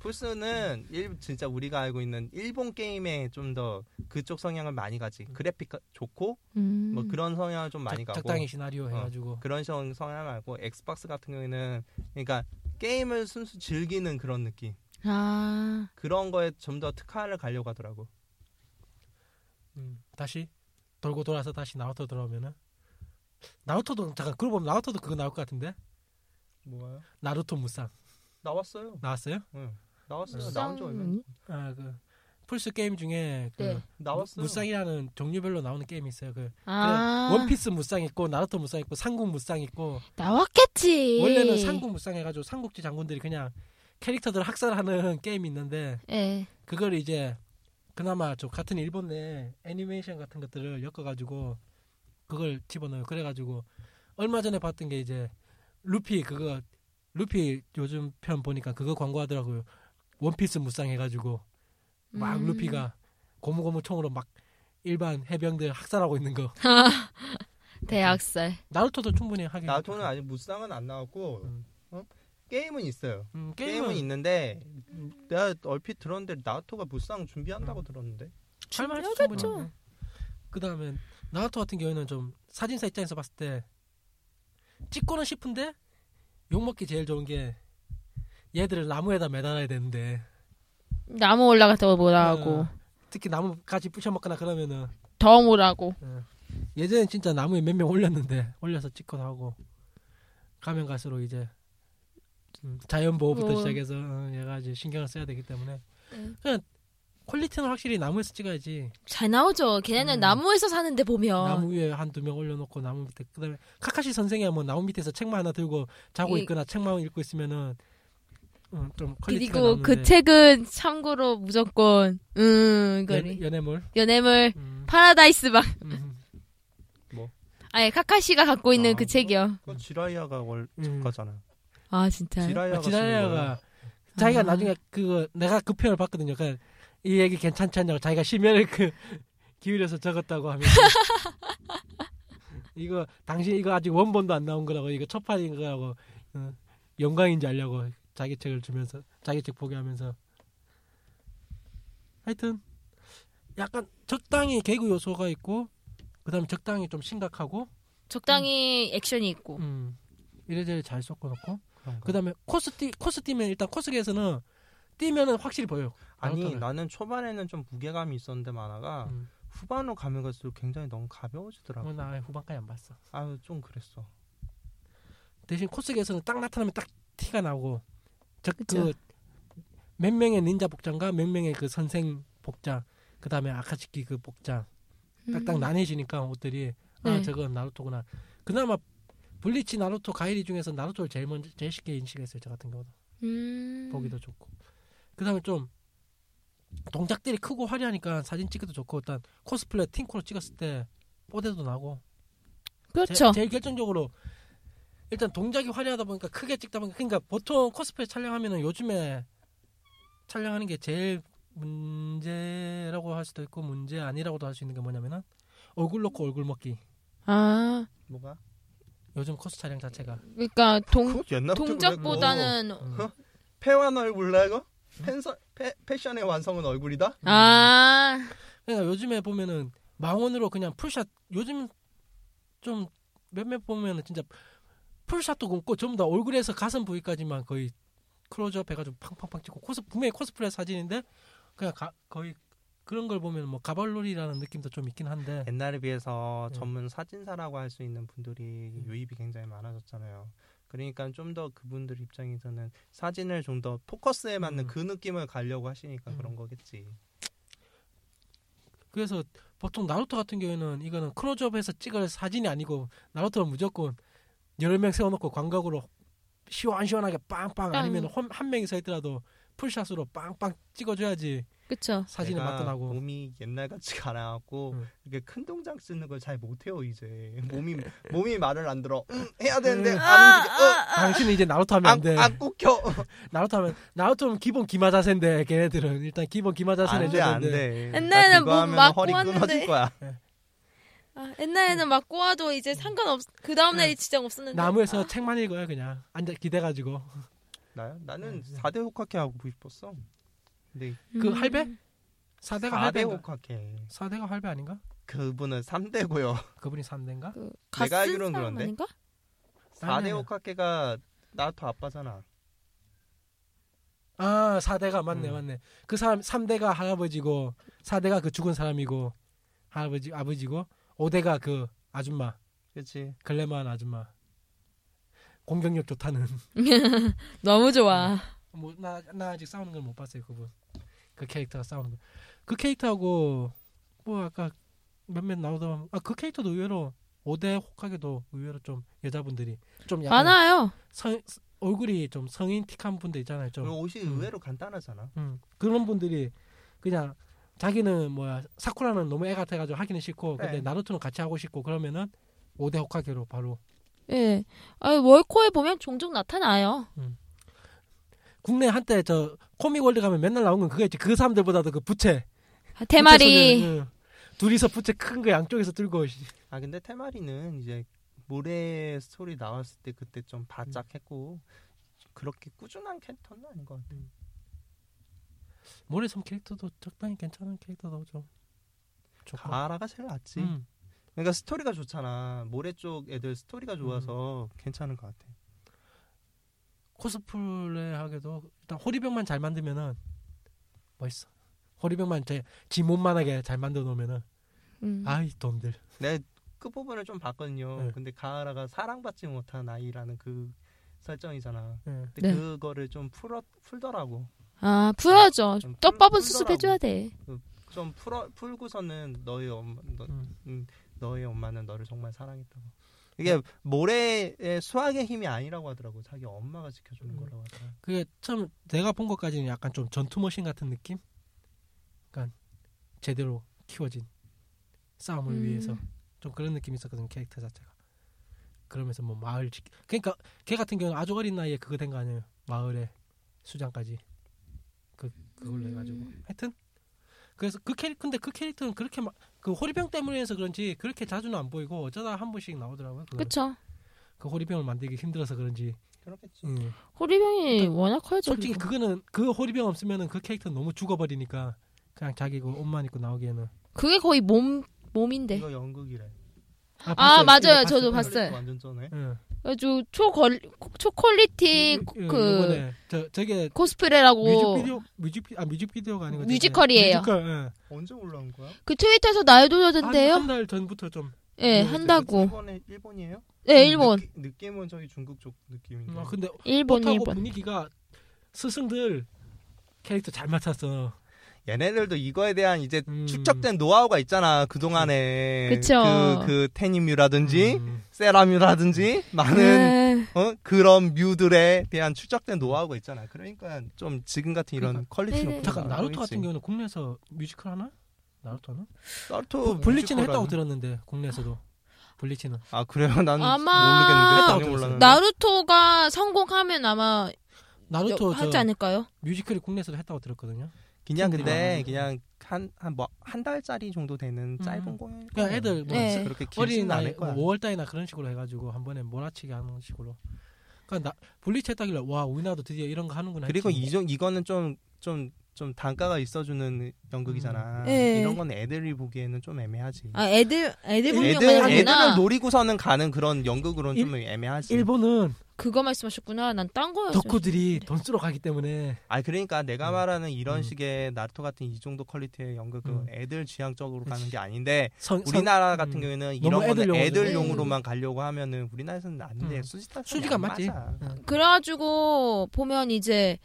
플스는 일, 진짜 우리가 알고 있는 일본 게임에 좀 더 그쪽 성향을 많이 가지. 그래픽 좋고 음. 뭐 그런 성향을 좀 많이 적, 가고 적당히 시나리오 해가지고 어, 그런 성향을 알고 엑스박스 같은 경우에는 그러니까 게임을 순수 즐기는 그런 느낌 아. 그런 거에 좀 더 특화를 가려고 하더라고. 음, 다시 돌고 돌아서 다시 나루토 들어오면은 나루토도 잠깐 그러고 보면 나루토도 그거 나올 것 같은데 뭐야? 나루토 무쌍 나왔어요. 나왔어요? 응. 나왔어요. 무쌍... 나온 지 얼마? 아, 그 플스 게임 중에 그 네. 나왔어요. 무쌍이라는 종류별로 나오는 게임이 있어요. 그 아~ 원피스 무쌍 있고 나루토 무쌍 있고 삼국 무쌍 있고 나왔겠지. 원래는 삼국 무쌍 해가지고 삼국지 장군들이 그냥 캐릭터들 학살하는 게임이 있는데 에. 그걸 이제 그나마 저 같은 일본 내 애니메이션 같은 것들을 엮어가지고 그걸 집어넣어요. 그래가지고 얼마 전에 봤던 게 이제 루피 그거 루피 요즘 편 보니까 그거 광고하더라고요. 원피스 무쌍 해가지고 막 음. 루피가 고무고무 총으로 막 일반 해병들 학살하고 있는 거. 대학살. 나루토도 충분히 하긴. 나루토는 아직 무쌍은 안 나왔고 음. 어? 게임은 있어요. 음, 게임은... 게임은 있는데 내가 얼핏 들었는데 나루토가 무쌍 준비한다고 음. 들었는데. 준비하겠죠. 그 다음에 나루토 같은 경우에는 좀 사진사 입장에서 봤을 때 찍고는 싶은데 욕먹기 제일 좋은 게 얘들을 나무에다 매달아야 되는데 나무 올라갔다고 뭐라 하고 어, 특히 나무까지 부셔먹거나 그러면은 더 뭐라고 어. 예전엔 진짜 나무에 몇 명 올렸는데 올려서 찍거나 하고 가면 갈수록 이제 자연보호부터 어. 시작해서 얘가 이제 신경을 써야 되기 때문에 응. 그냥 퀄리티는 확실히 나무에서 찍어야지 잘 나오죠. 걔네는 음. 나무에서 사는데 보면 나무 위에 한두 명 올려놓고 나무 밑에 그다음에 카카시 선생이야 뭐 나무 밑에서 책만 하나 들고 자고 이... 있거나 책만 읽고 있으면은 음, 좀 퀄리티가 그리고 나오는데. 그 책은 참고로 무조건 음 거리 연애물 연애물 음. 파라다이스 방 음. 뭐 아니 카카시가 갖고 있는 아, 그 책이요. 그 지라이아가 월 작가잖아. 음. 아 진짜. 지라이아가, 지라이아가 자기가 아. 나중에 그거 내가 그 편을 봤거든요. 그 이 얘기 괜찮지 않냐고 자기가 심혈을 그 기울여서 적었다고 하면서 이거 당신 이거 아직 원본도 안 나온 거라고 이거 첫판인 거라고 어, 영광인지 알려고 자기 책을 주면서 자기 책 포기하면서 하여튼 약간 적당히 개그 요소가 있고 그 다음에 적당히 좀 심각하고 적당히 음, 액션이 있고 음, 이래저래 잘 섞어놓고 그 다음에 코스 뛰 코스 뛰면 일단 코스계에서는 뛰면은 확실히 보여요. 아니 나루토는. 나는 초반에는 좀 무게감이 있었는데 만화가 음. 후반으로 가면 갈수록 굉장히 너무 가벼워지더라고. 어, 나 후반까지 안 봤어. 아, 좀 그랬어. 대신 코스계에서는 딱 나타나면 딱 티가 나고 그 몇 명의 닌자 복장과 몇 명의 그 선생 복장 그 다음에 아카츠키 그 복장 딱딱 음. 나뉘지니까 옷들이 네. 아 저건 나루토구나. 그나마 블리치 나루토 가이리 중에서 나루토를 제일 먼저 제일 쉽게 인식했어요. 저 같은 경우도 음. 보기도 좋고 그 다음에 좀 동작들이 크고 화려하니까 사진 찍기도 좋고 일단 코스플레 팅코로 찍었을 때 뽀대도 나고 그렇죠. 제, 제일 결정적으로 일단 동작이 화려하다 보니까 크게 찍다 보니까 그러니까 보통 코스프레 촬영하면은 요즘에 촬영하는 게 제일 문제라고 할 수도 있고 문제 아니라고도 할 수 있는 게 뭐냐면은 얼굴 놓고 얼굴 먹기. 아 뭐가? 요즘 코스 촬영 자체가 그러니까 동 동작보다는 폐완 얼굴라 이거? 펜서, 패, 패션의 완성은 얼굴이다? 아. 그러니까 요즘에 보면은 망원으로 그냥 풀샷 요즘 좀 몇몇 보면은 진짜 풀샷도 굶고 전부 다 얼굴에서 가슴 부위까지만 거의 클로즈업 해가지고 팡팡팡 찍고 코스 분명히 코스프레 사진인데 그냥 가, 거의 그런 걸 보면 뭐 가발놀이라는 느낌도 좀 있긴 한데 옛날에 비해서 음. 전문 사진사라고 할 수 있는 분들이 유입이 굉장히 많아졌잖아요. 그러니까 좀 더 그분들 입장에서는 사진을 좀 더 포커스에 맞는 음. 그 느낌을 가려고 하시니까 음. 그런 거겠지. 그래서 보통 나루토 같은 경우에는 이거는 클로즈업해서 찍을 사진이 아니고 나루토는 무조건 여러 명 세워놓고 광각으로 시원시원하게 빵빵 아니면 한 명이 서 있더라도 풀샷으로 빵빵 찍어줘야지. 그쵸. 사진에 맞더라고. 몸이 옛날같이 가라앉고 응. 이렇게 큰 동작 쓰는 걸 잘 못해요 이제. 몸이 몸이 말을 안 들어. 응, 해야 되는데 응. 안 움직여. 아, 아, 아, 당신은 이제 나루토 하면 안 돼. 안 꽂혀. 나루토 하면 나루토는 기본 기마 자세인데 걔네들은 일단 기본 기마 자세를 해줘야 안 돼. 안 돼. 옛날에는 몸 막 꼬았는데. 아, 옛날에는 막 꼬아도 이제 상관없. 그 다음 날이 지장 없었는데. 나무에서 아. 책만 읽어요 그냥. 앉아 기대가지고. 나요? 나는 응. 사 대 호카케 하고 싶었어. 네. 그 음. 할배? 사 대가 할배 호카케. 사 대가 할배 아닌가? 그분은 삼 대고요. 그분이 삼 대인가? 그 내가 알기로는 그런데. 아닌가? 사 대 호카케가 나루토 아빠잖아. 아, 사 대가 맞네, 음. 맞네. 그 사람 삼 대가 할아버지고 사 대가 그 죽은 사람이고 할아버지 아버지고 오 대가 그 아줌마. 그렇지. 글래머한 아줌마. 공격력 좋다는. 너무 좋아. 뭐 나 나 아직 싸우는 걸 못 봤어요 그분. 그 캐릭터가 싸우는 거. 그 캐릭터하고 뭐 아까 몇몇 나오던 아 그 캐릭터도 의외로 오 대 호카게도 의외로 좀 여자분들이 좀 약간 많아요. 성, 얼굴이 좀 성인틱한 분들 있잖아요. 좀 옷이 음. 의외로 간단하잖아. 음. 그런 분들이 그냥 자기는 뭐야 사쿠라는 너무 애 같아가지고 하기는 싫고 네. 근데 나루토는 같이 하고 싶고 그러면은 오 대 호카게로 바로. 예. 아 월코에 보면 종종 나타나요. 음. 국내 한때 저 코믹월드 가면 맨날 나온 건 그거 있지. 그 사람들보다도 그 부채. 아, 테마리. 부채 소년, 응. 둘이서 부채 큰 거 양쪽에서 들고. 아 근데 테마리는 이제 모래 스토리 나왔을 때 그때 좀 바짝했고 그렇게 꾸준한 캐릭터는 아닌 것 같아요. 모래섬 캐릭터도 적당히 괜찮은 캐릭터도 좀 좋고. 가라가 제일 낫지. 음. 그러니까 스토리가 좋잖아. 모래 쪽 애들 스토리가 좋아서 음. 괜찮은 것 같아. 코스프레 하게도 일단 호리병만 잘 만들면은 멋있어. 호리병만 제 지 몸만하게 잘 만들어 놓으면은 음. 아이 돈들. 내 끝부분을 좀 봤거든요. 네. 근데 가하라가 사랑받지 못한 아이라는 그 설정이잖아. 네. 근데 네. 그거를 좀 풀어 풀더라고. 아 풀어줘. 풀, 떡밥은 수습해줘야 돼. 좀 풀어 풀고서는 너희 엄마 너, 음. 음, 너희 엄마는 너를 정말 사랑했다고. 이게 모래의 수학의 힘이 아니라고 하더라고. 자기 엄마가 지켜주는 거라고 하더라고. 그게 참 내가 본 것까지는 약간 좀 전투머신 같은 느낌? 약간 제대로 키워진 싸움을 음. 위해서 좀 그런 느낌이 있었거든 캐릭터 자체가. 그러면서 뭐 마을 지키 그러니까 걔 같은 경우는 아주 어린 나이에 그거 된 거 아니에요. 마을의 수장까지 그, 그걸로 해가지고 하여튼 그래서 그 캐릭터 근데 그 캐릭터는 그렇게 막 그 호리병 때문에서 그런지 그렇게 자주는 안 보이고 어쩌다 한 번씩 나오더라고요. 그렇죠. 그 호리병을 만들기 힘들어서 그런지. 그렇겠지. 응. 호리병이 그러니까 워낙 커요. 솔직히 그리고. 그거는 그 호리병 없으면은 그 캐릭터 너무 죽어버리니까 그냥 자기고 옷만 입고 나오기에는. 그게 거의 몸 몸인데. 이거 연극이래. 아, 아 맞아요. 저도 봤어요. 완전 쩌네. 응. 아주 초걸 초퀄리티 그, 그 저, 저게 코스프레라고 뮤직비디오 뮤직 아 뮤직비디오가 아니고 뮤지컬이에요. 뮤지컬, 예. 언제 올라온 거야? 그 트위터에서 날돌던데요. 한 달 전부터 좀. 예, 한다고. 일본에 일본이에요? 네, 일본. 느끼, 느낌은 저기 중국 쪽 느낌인데. 아, 근데 일본 일본 분위기가 스승들 캐릭터 잘 맞췄어. 얘네들도 이거에 대한 이제 음. 축적된 노하우가 있잖아. 그동안에 그그 그 테니뮤라든지 음. 세라뮤라든지 많은 어? 그런 뮤들에 대한 축적된 노하우가 있잖아. 그러니까 좀 지금 같은 이런 그러니까, 퀄리티 높은 잠깐 나루토 같은 있지. 경우는 국내에서 뮤지컬 하나? 나루토는? 나루토 블리치는 했다고 들었는데 국내에서도 블리치는. 아 그래요? 나는 아마 모르겠는데. 나루토가 성공하면 아마 나루토 여, 하지 않을까요? 뮤지컬이 국내에서도 했다고 들었거든요. 그냥 근데 그냥 한 한 뭐 한 달짜리 정도 되는 짧은 음. 공연. 그냥 애들 뭐 네. 그렇게 길진 않을 거야. 뭐 오월달이나 그런 식으로 해가지고 한 번에 몰아치게 하는 식으로. 그러니까 나 블리치 했다길래 와 우리나라도 드디어 이런 거 하는구나. 그리고 이정 이거는 좀 좀 좀 단가가 있어주는 연극이잖아. 네. 이런 건 애들이 보기에는 좀 애매하지. 아 애들 애들 보기에는 애들, 애들을 노리고서는 가는 그런 연극으로는 일, 좀 애매하지. 일본은 그거 말씀하셨구나. 난 딴 거였어. 덕후들이 돈 쓰러 가기 때문에. 아 그러니까 내가 음. 말하는 이런 음. 식의 나루토 같은 이 정도 퀄리티의 연극은 음. 애들 취향적으로 그치. 가는 게 아닌데 성, 우리나라 성, 같은 음. 경우에는 이런 거는 애들용으로만 가려고 하면은 우리나라에서는 안 돼. 음. 수지타 수지가 맞지. 맞아. 음. 그래가지고 보면 이제.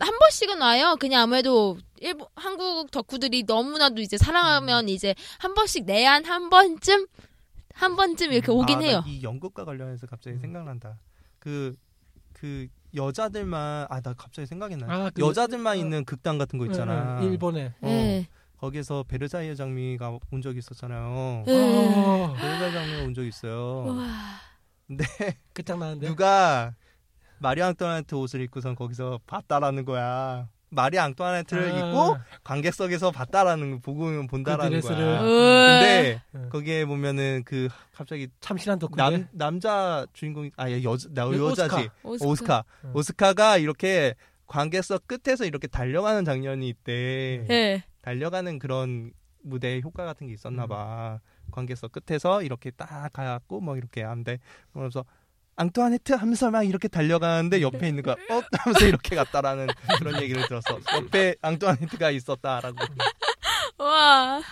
한 번씩은 와요. 그냥 아무래도 일본 한국 덕후들이 너무나도 이제 사랑하면 이제 한 번씩 내한 한 번쯤 한 번쯤 이렇게 오긴 아, 해요. 이 연극과 관련해서 갑자기 생각난다. 그 그 여자들만 아 나 갑자기 생각이 나네. 아, 그, 여자들만 어, 있는 극단 같은 거 있잖아. 네, 일본에. 어. 네. 거기에서 베르사유의 장미가 온 적이 있었잖아요. 네. 아, 베르사유의 장미가 온 적이 있어요. 우와. 근데 그 장면인데 누가 마리 앙뚜아네트 옷을 입고선 거기서 봤다라는 거야. 마리 앙뚜아네트를 아~ 입고 관객석에서 봤다라는 보고 본다라는 그 거야. 근데 응. 거기에 보면은 그 갑자기 참신한 덕후남 남자 주인공이 아 여자 나 여자지 오스카 오스카. 응. 오스카가 이렇게 관객석 끝에서 이렇게 달려가는 장면이 있대. 네. 달려가는 그런 무대의 효과 같은 게 있었나 봐. 응. 관객석 끝에서 이렇게 딱 가갖고 뭐 이렇게 하는데 그러면서. 앙투아네트 하면서 막 이렇게 달려가는데 옆에 있는 거야. 어? 하면서 이렇게 갔다라는 그런 얘기를 들었어. 옆에 앙투아네트가 있었다라고. 와.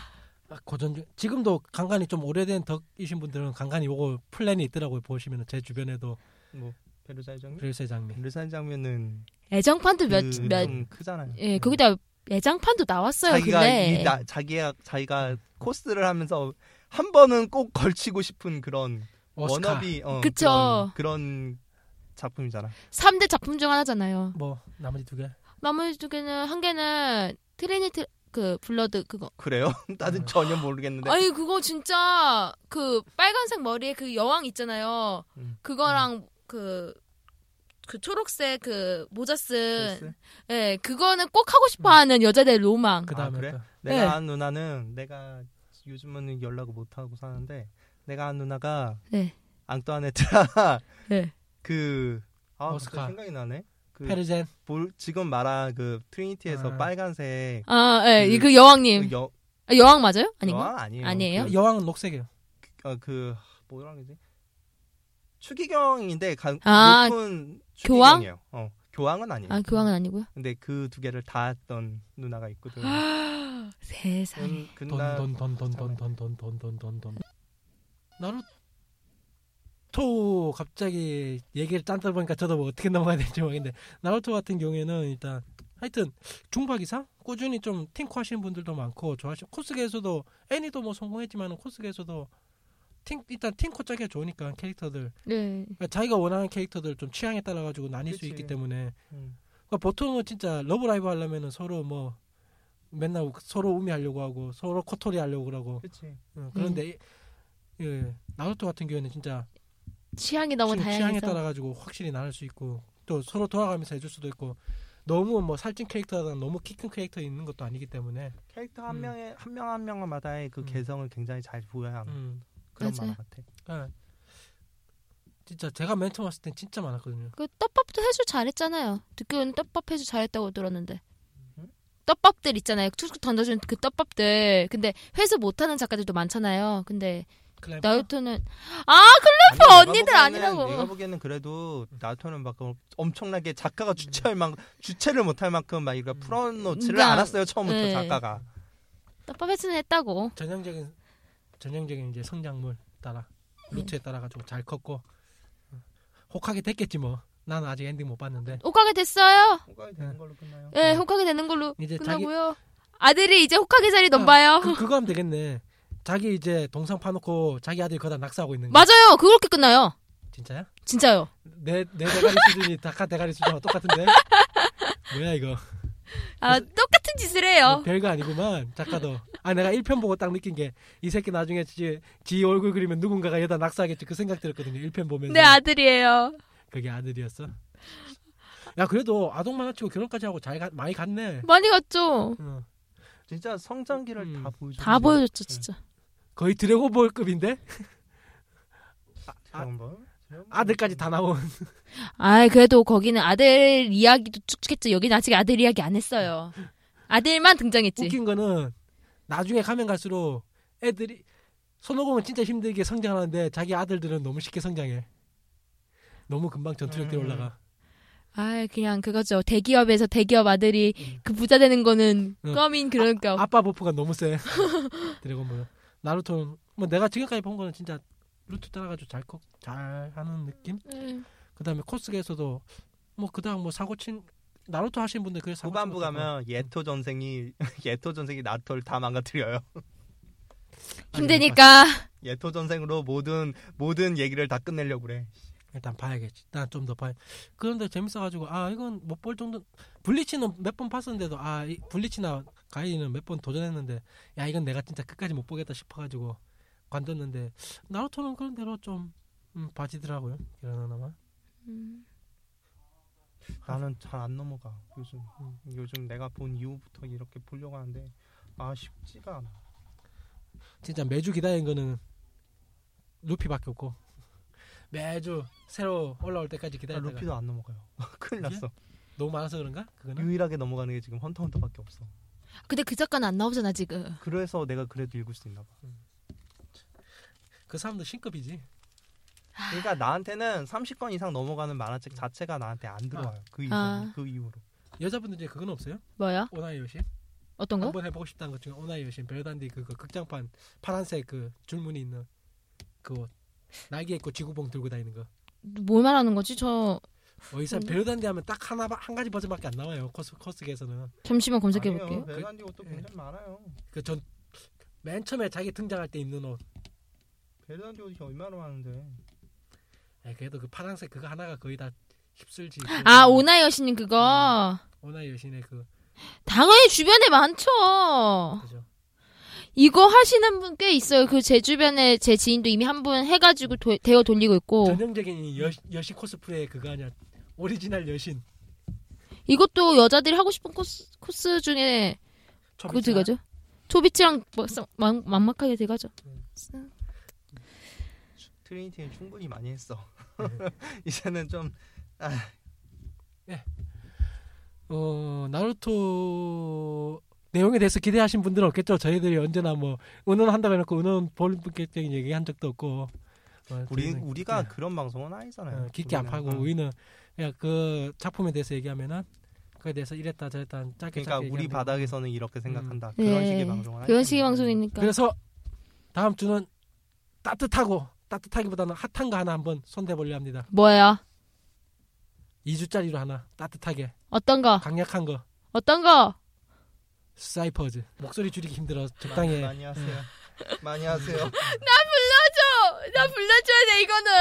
아, 고전 지금도 간간이 좀 오래된 덕이신 분들은 간간이 요거 플랜이 있더라고요. 보시면은 제 주변에도 뭐 베르사유 장미. 베르사유 장미. 베르사유 장미는 애정판도 몇 몇 그, 크잖아요. 예, 거기다 애장판도 나왔어요. 자기가 근데. 이, 나, 자기가 자기가 코스를 하면서 한 번은 꼭 걸치고 싶은 그런. 오스카. 워너비 어, 그런, 그런 작품이잖아. 삼 대 작품 중 하나잖아요. 뭐 나머지 두 개? 나머지 두 개는 한 개는 트리니티 그 블러드 그거. 그래요? 나는 전혀 모르겠는데. 아니 그거 진짜 그 빨간색 머리에 그 여왕 있잖아요. 음. 그거랑 그그 음. 그 초록색 그 모자 쓴. 예, 네, 그거는 꼭 하고 싶어하는 음. 여자들의 로망. 그다음에 아, 그래? 내가 네. 아는 누나는 내가 요즘은 연락을 못 하고 사는데. 내가 한 누나가 네. 앙뚜아네트라 네. 그 아, 오스카 생각이 나네. 그 페르젠 볼, 지금 말한 그 트리니티에서 아. 빨간색 아, 예, 네. 그, 그 여왕님 그 여, 아, 여왕 맞아요? 아닌가? 여왕 아니에요. 아니에요? 그, 여왕은 녹색이에요. 그, 어, 그 뭐라 그러지? 추기경인데 가, 아, 높은 추기경이에요. 교황? 어, 교황은 아니에요. 아, 교황은 아니고요. 근데 그 두 개를 다 했던 누나가 있거든요. 세상에. 돈돈돈돈돈돈돈돈돈돈 나루토 갑자기 얘기를 짠다 보니까 저도 뭐 어떻게 넘어가야 될지 모르겠는데 나루토 같은 경우에는 일단 하여튼 중박이상 꾸준히 좀 팅크하시는 분들도 많고 좋아하시고 코스계에서도 애니도 뭐 성공했지만 코스계에서도 팅, 일단 팅크 짜기가 좋으니까 캐릭터들 네. 그러니까 자기가 원하는 캐릭터들 좀 취향에 따라 가지고 나뉠 수 있기 때문에 음. 그러니까 보통은 진짜 러브라이브 하려면은 서로 뭐 맨날 서로 우미하려고 하고 서로 코토리 하려고 그러고 그치. 응, 그런데 음. 예, 나루토 같은 경우에는 진짜 취향이 너무 다양해서 취향에 따라 가지고 확실히 나눌 수 있고 또 서로 돌아가면서 해줄 수도 있고 너무 뭐 살찐 캐릭터나 너무 키 큰 캐릭터 있는 것도 아니기 때문에 캐릭터 한 음. 명의 한 명 한 명마다의 그 음. 개성을 굉장히 잘 보여야 음. 그런 만화 같아. 예. 진짜 제가 맨 처음 왔을 땐 진짜 많았거든요. 그 떡밥도 해주 잘했잖아요. 듣기로는 떡밥 해주 잘했다고 들었는데. 떡밥들 있잖아요. 툭툭 던져주는 그 떡밥들. 근데 회수 못하는 작가들도 많잖아요. 근데 클레퍼? 나루토는 아 클레퍼 아니, 언니들 내가 보기에는, 아니라고 내가 보기에는 그래도 나루토는 막 엄청나게 작가가 주체할 만 주체를 못할 만큼 막 이거 풀어놓지를 그러니까, 않았어요 처음부터 네. 작가가 떡밥 회수는 했다고 전형적인 전형적인 이제 성장물 따라 루트에 따라 가지고 잘 컸고 혹하게 됐겠지 뭐. 난 아직 엔딩 못 봤는데. 호카게 됐어요. 호카게 되는 걸로 끝나요. 예, 네, 호카게 되는 걸로 이제 끝나고요. 자기... 아들이 이제 호카게 자리 넘봐요. 아, 그, 그거 하면 되겠네. 자기 이제 동상 파놓고 자기 아들이 거다 낙서하고 있는 거. 맞아요. 그렇게 끝나요. 진짜요? 진짜요. 내, 내 대가리 수준이 다카 대가리 수준하고 똑같은데. 뭐야 이거. 아 똑같은 짓을 해요. 뭐, 별거 아니구만 작가도. 아 내가 일 편 보고 딱 느낀 게 이 새끼 나중에 지, 지 얼굴 그리면 누군가가 얘다 낙서하겠지 그 생각 들었거든요. 일 편 보면서. 내 아들이에요. 그게 아들이었어? 야 그래도 아동 만화치고 결혼까지 하고 잘 가, 많이 갔네. 많이 갔죠. 어. 진짜 성장기를 음. 다 보여줬죠. 다 보여줬죠 진짜. 거의 드래곤볼급인데? 아, 드래곤볼? 아들까지 다 나온. 아, 그래도 거기는 아들 이야기도 쭉쭉 했죠. 여기는 아직 아들 이야기 안 했어요. 아들만 등장했지. 웃긴 거는 나중에 가면 갈수록 애들이, 손오공은 진짜 힘들게 성장하는데 자기 아들들은 너무 쉽게 성장해. 너무 금방 전투력들이 음. 올라가. 아, 그냥 그거죠. 대기업에서 대기업 아들이 음. 그 부자 되는 거는 음. 껌인 그러니까. 아, 아빠 버프가 너무 세. 드래곤볼. 나루토는 뭐 내가 지금까지 본 거는 진짜 루트 따라가지고 잘, 잘 하는 느낌? 음. 그 다음에 코스게에서도 뭐 그 다음 뭐 사고친 나루토 하신 분들 그래서 후반부 가면 예토 전생이 예토 전생이 나루토를 다 망가뜨려요. 힘드니까. 예토 전생으로 모든 모든 얘기를 다 끝내려고 그래. 일단 봐야겠지. 일단 좀 더 봐야. 그런데 재밌어가지고 아 이건 못 볼 정도. 블리치는 몇 번 봤었는데도 아 이, 블리치나 가이는 몇 번 도전했는데 야 이건 내가 진짜 끝까지 못 보겠다 싶어가지고 관뒀는데 나루토는 그런 대로 좀 음, 봐지더라고요. 일어나나마. 음. 나는 잘 안 넘어가 요즘. 음. 요즘 내가 본 이후부터 이렇게 보려고 하는데 아 쉽지가 않아. 진짜 매주 기다리는 거는 루피밖에 없고 매주 새로 올라올 때까지 기다리다가 아, 루피도 안 넘어가요. 큰일 났어. 너무 많아서 그런가? 그거는 유일하게 넘어가는 게 지금 헌터 헌터밖에 없어. 근데 그 작가는 안 나오잖아 지금. 그래서 내가 그래도 읽을 수 있나 봐. 음. 그 사람도 신급이지. 그러니까 나한테는 삼십 권 이상 넘어가는 만화책 자체가 나한테 안 들어와요. 아. 그, 이후로, 아. 그 이후로. 여자분들 중에 그건 없어요? 뭐야? 오나이 여신? 어떤 거? 한번 해보고 싶다는 것 중에 오나이 여신 별단디 그거 극장판 파란색 그 줄무늬 있는 그 옷. 날개 있고 지구봉 들고 다니는 거. 뭘 말하는 거지? 저... 어디서 별단디 하면 딱 하나, 한 가지 버전밖에 안 나와요. 코스, 코스계에서는. 잠시만 검색해볼게요. 별단디 옷도 굉장히 많아요. 그 전 맨 처음에 자기 등장할 때 입는 옷. 별단디 옷이 얼마나 많은데. 아, 그래도 그 파란색 그거 하나가 거의 다 휩쓸지. 아 오나이 여신님 그거. 음, 오나이 여신의 그. 당연히 주변에 많죠. 그죠. 이거 하시는 분 꽤 있어요. 그 제 주변에 제 지인도 이미 한 분 해가지고 도, 대여 돌리고 있고. 전형적인 여, 여신 코스프레 그거 아니야. 오리지널 여신. 이것도 여자들이 하고 싶은 코스 코스 중에 그 들어가죠. 초비치랑 막막하게 들어가죠. 음. 트리니티는 충분히 많이 했어. 이제는 좀 아. 네. 어, 나루토 내용에 대해서 기대하신 분들은 없겠죠. 저희들이 언제나 뭐 의논한다고 해놓고 의논 본격적인 얘기한 적도 없고. 어, 우리 우리가 네. 그런 방송은 아니잖아요. 어, 깊게 안 파고 우리는 그냥 그 작품에 대해서 얘기하면은 그에 대해서 이랬다 저랬다 짧게. 그러니까 짧게 우리 바닥에서는 되고. 이렇게 생각한다. 음. 그런 예. 식의 방송은. 그런 식의 방송이니까. 그래서 다음 주는 따뜻하고. 따뜻하기보다는 핫한 거 하나 한번 손대보려 합니다. 뭐예요? 이 주짜리로 하나 따뜻하게. 어떤 거? 강력한 거. 어떤 거? 사이퍼즈. 목소리 줄이기 힘들어. 적당히 많이, 많이 하세요. 많이 하세요. 나 불러줘. 나 불러줘야 돼 이거는.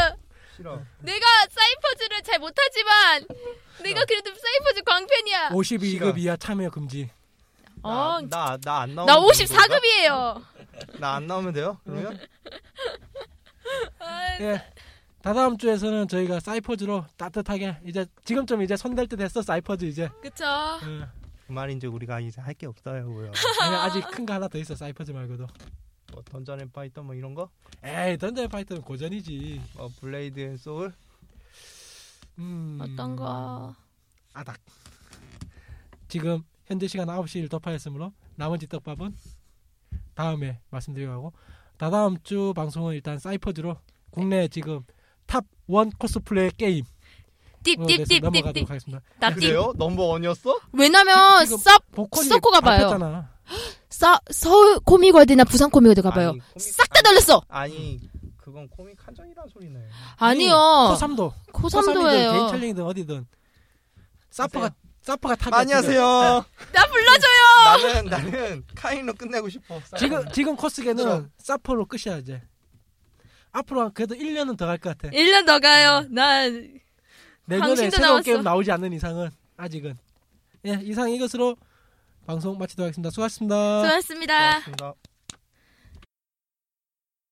싫어. 내가 사이퍼즈를 잘 못하지만 내가 그래도 사이퍼즈 광팬이야. 오십이 급 싫어. 이하 참여 금지. 어, 나 나 안 나오면 나 오십사 급이에요. 나 안 나오면 돼요? 그러면? 예, 다다음 주에서는 저희가 사이퍼즈로 따뜻하게 이제 지금쯤 이제 손댈 때 됐어 사이퍼즈 이제. 그쵸. 예. 그 말인지 우리가 이제 할 게 없어요. 아니, 아직 큰 거 하나 더 있어 사이퍼즈 말고도. 뭐 던전 앤 파이터 뭐 이런 거? 에이 던전 앤 파이터는 고전이지. 뭐 블레이드 앤 소울. 음. 어떤 거? 아닥. 지금 현재 시간 아홉 시 일 도파였으므로 나머지 떡밥은 다음에 말씀드리고 하고. 다다음 주 방송은 일단 사이퍼즈로 국내 지금 탑일 코스프레 게임 넘어가도록 하겠습니다. 그래요? 넘버일이었어? 왜냐면 서코가 봐요. 서, 서울 코믹월드나 부산 코믹월드가 봐요. 싹 다 달렸어. 아니 그건 코믹 한정이라는 소리네. 아니요. 코삼도. 코삼도예요. 개인 촬영이든 어디든. 사퍼가 사퍼가 탑이. 많이 하세요. 나 불러줘요. 나는 나는 카인으로 끝내고 싶어. 지금 지금 코스계는 사퍼로 끝이야 이제. 앞으로 그래도 일 년은 더 갈 것 같아. 일 년 더 가요. 난 내년에 새로운 나왔어. 게임 나오지 않는 이상은 아직은. 예, 이상 이것으로 방송 마치도록 하겠습니다. 수고하셨습니다. 수고하셨습니다. 수고하셨습니다.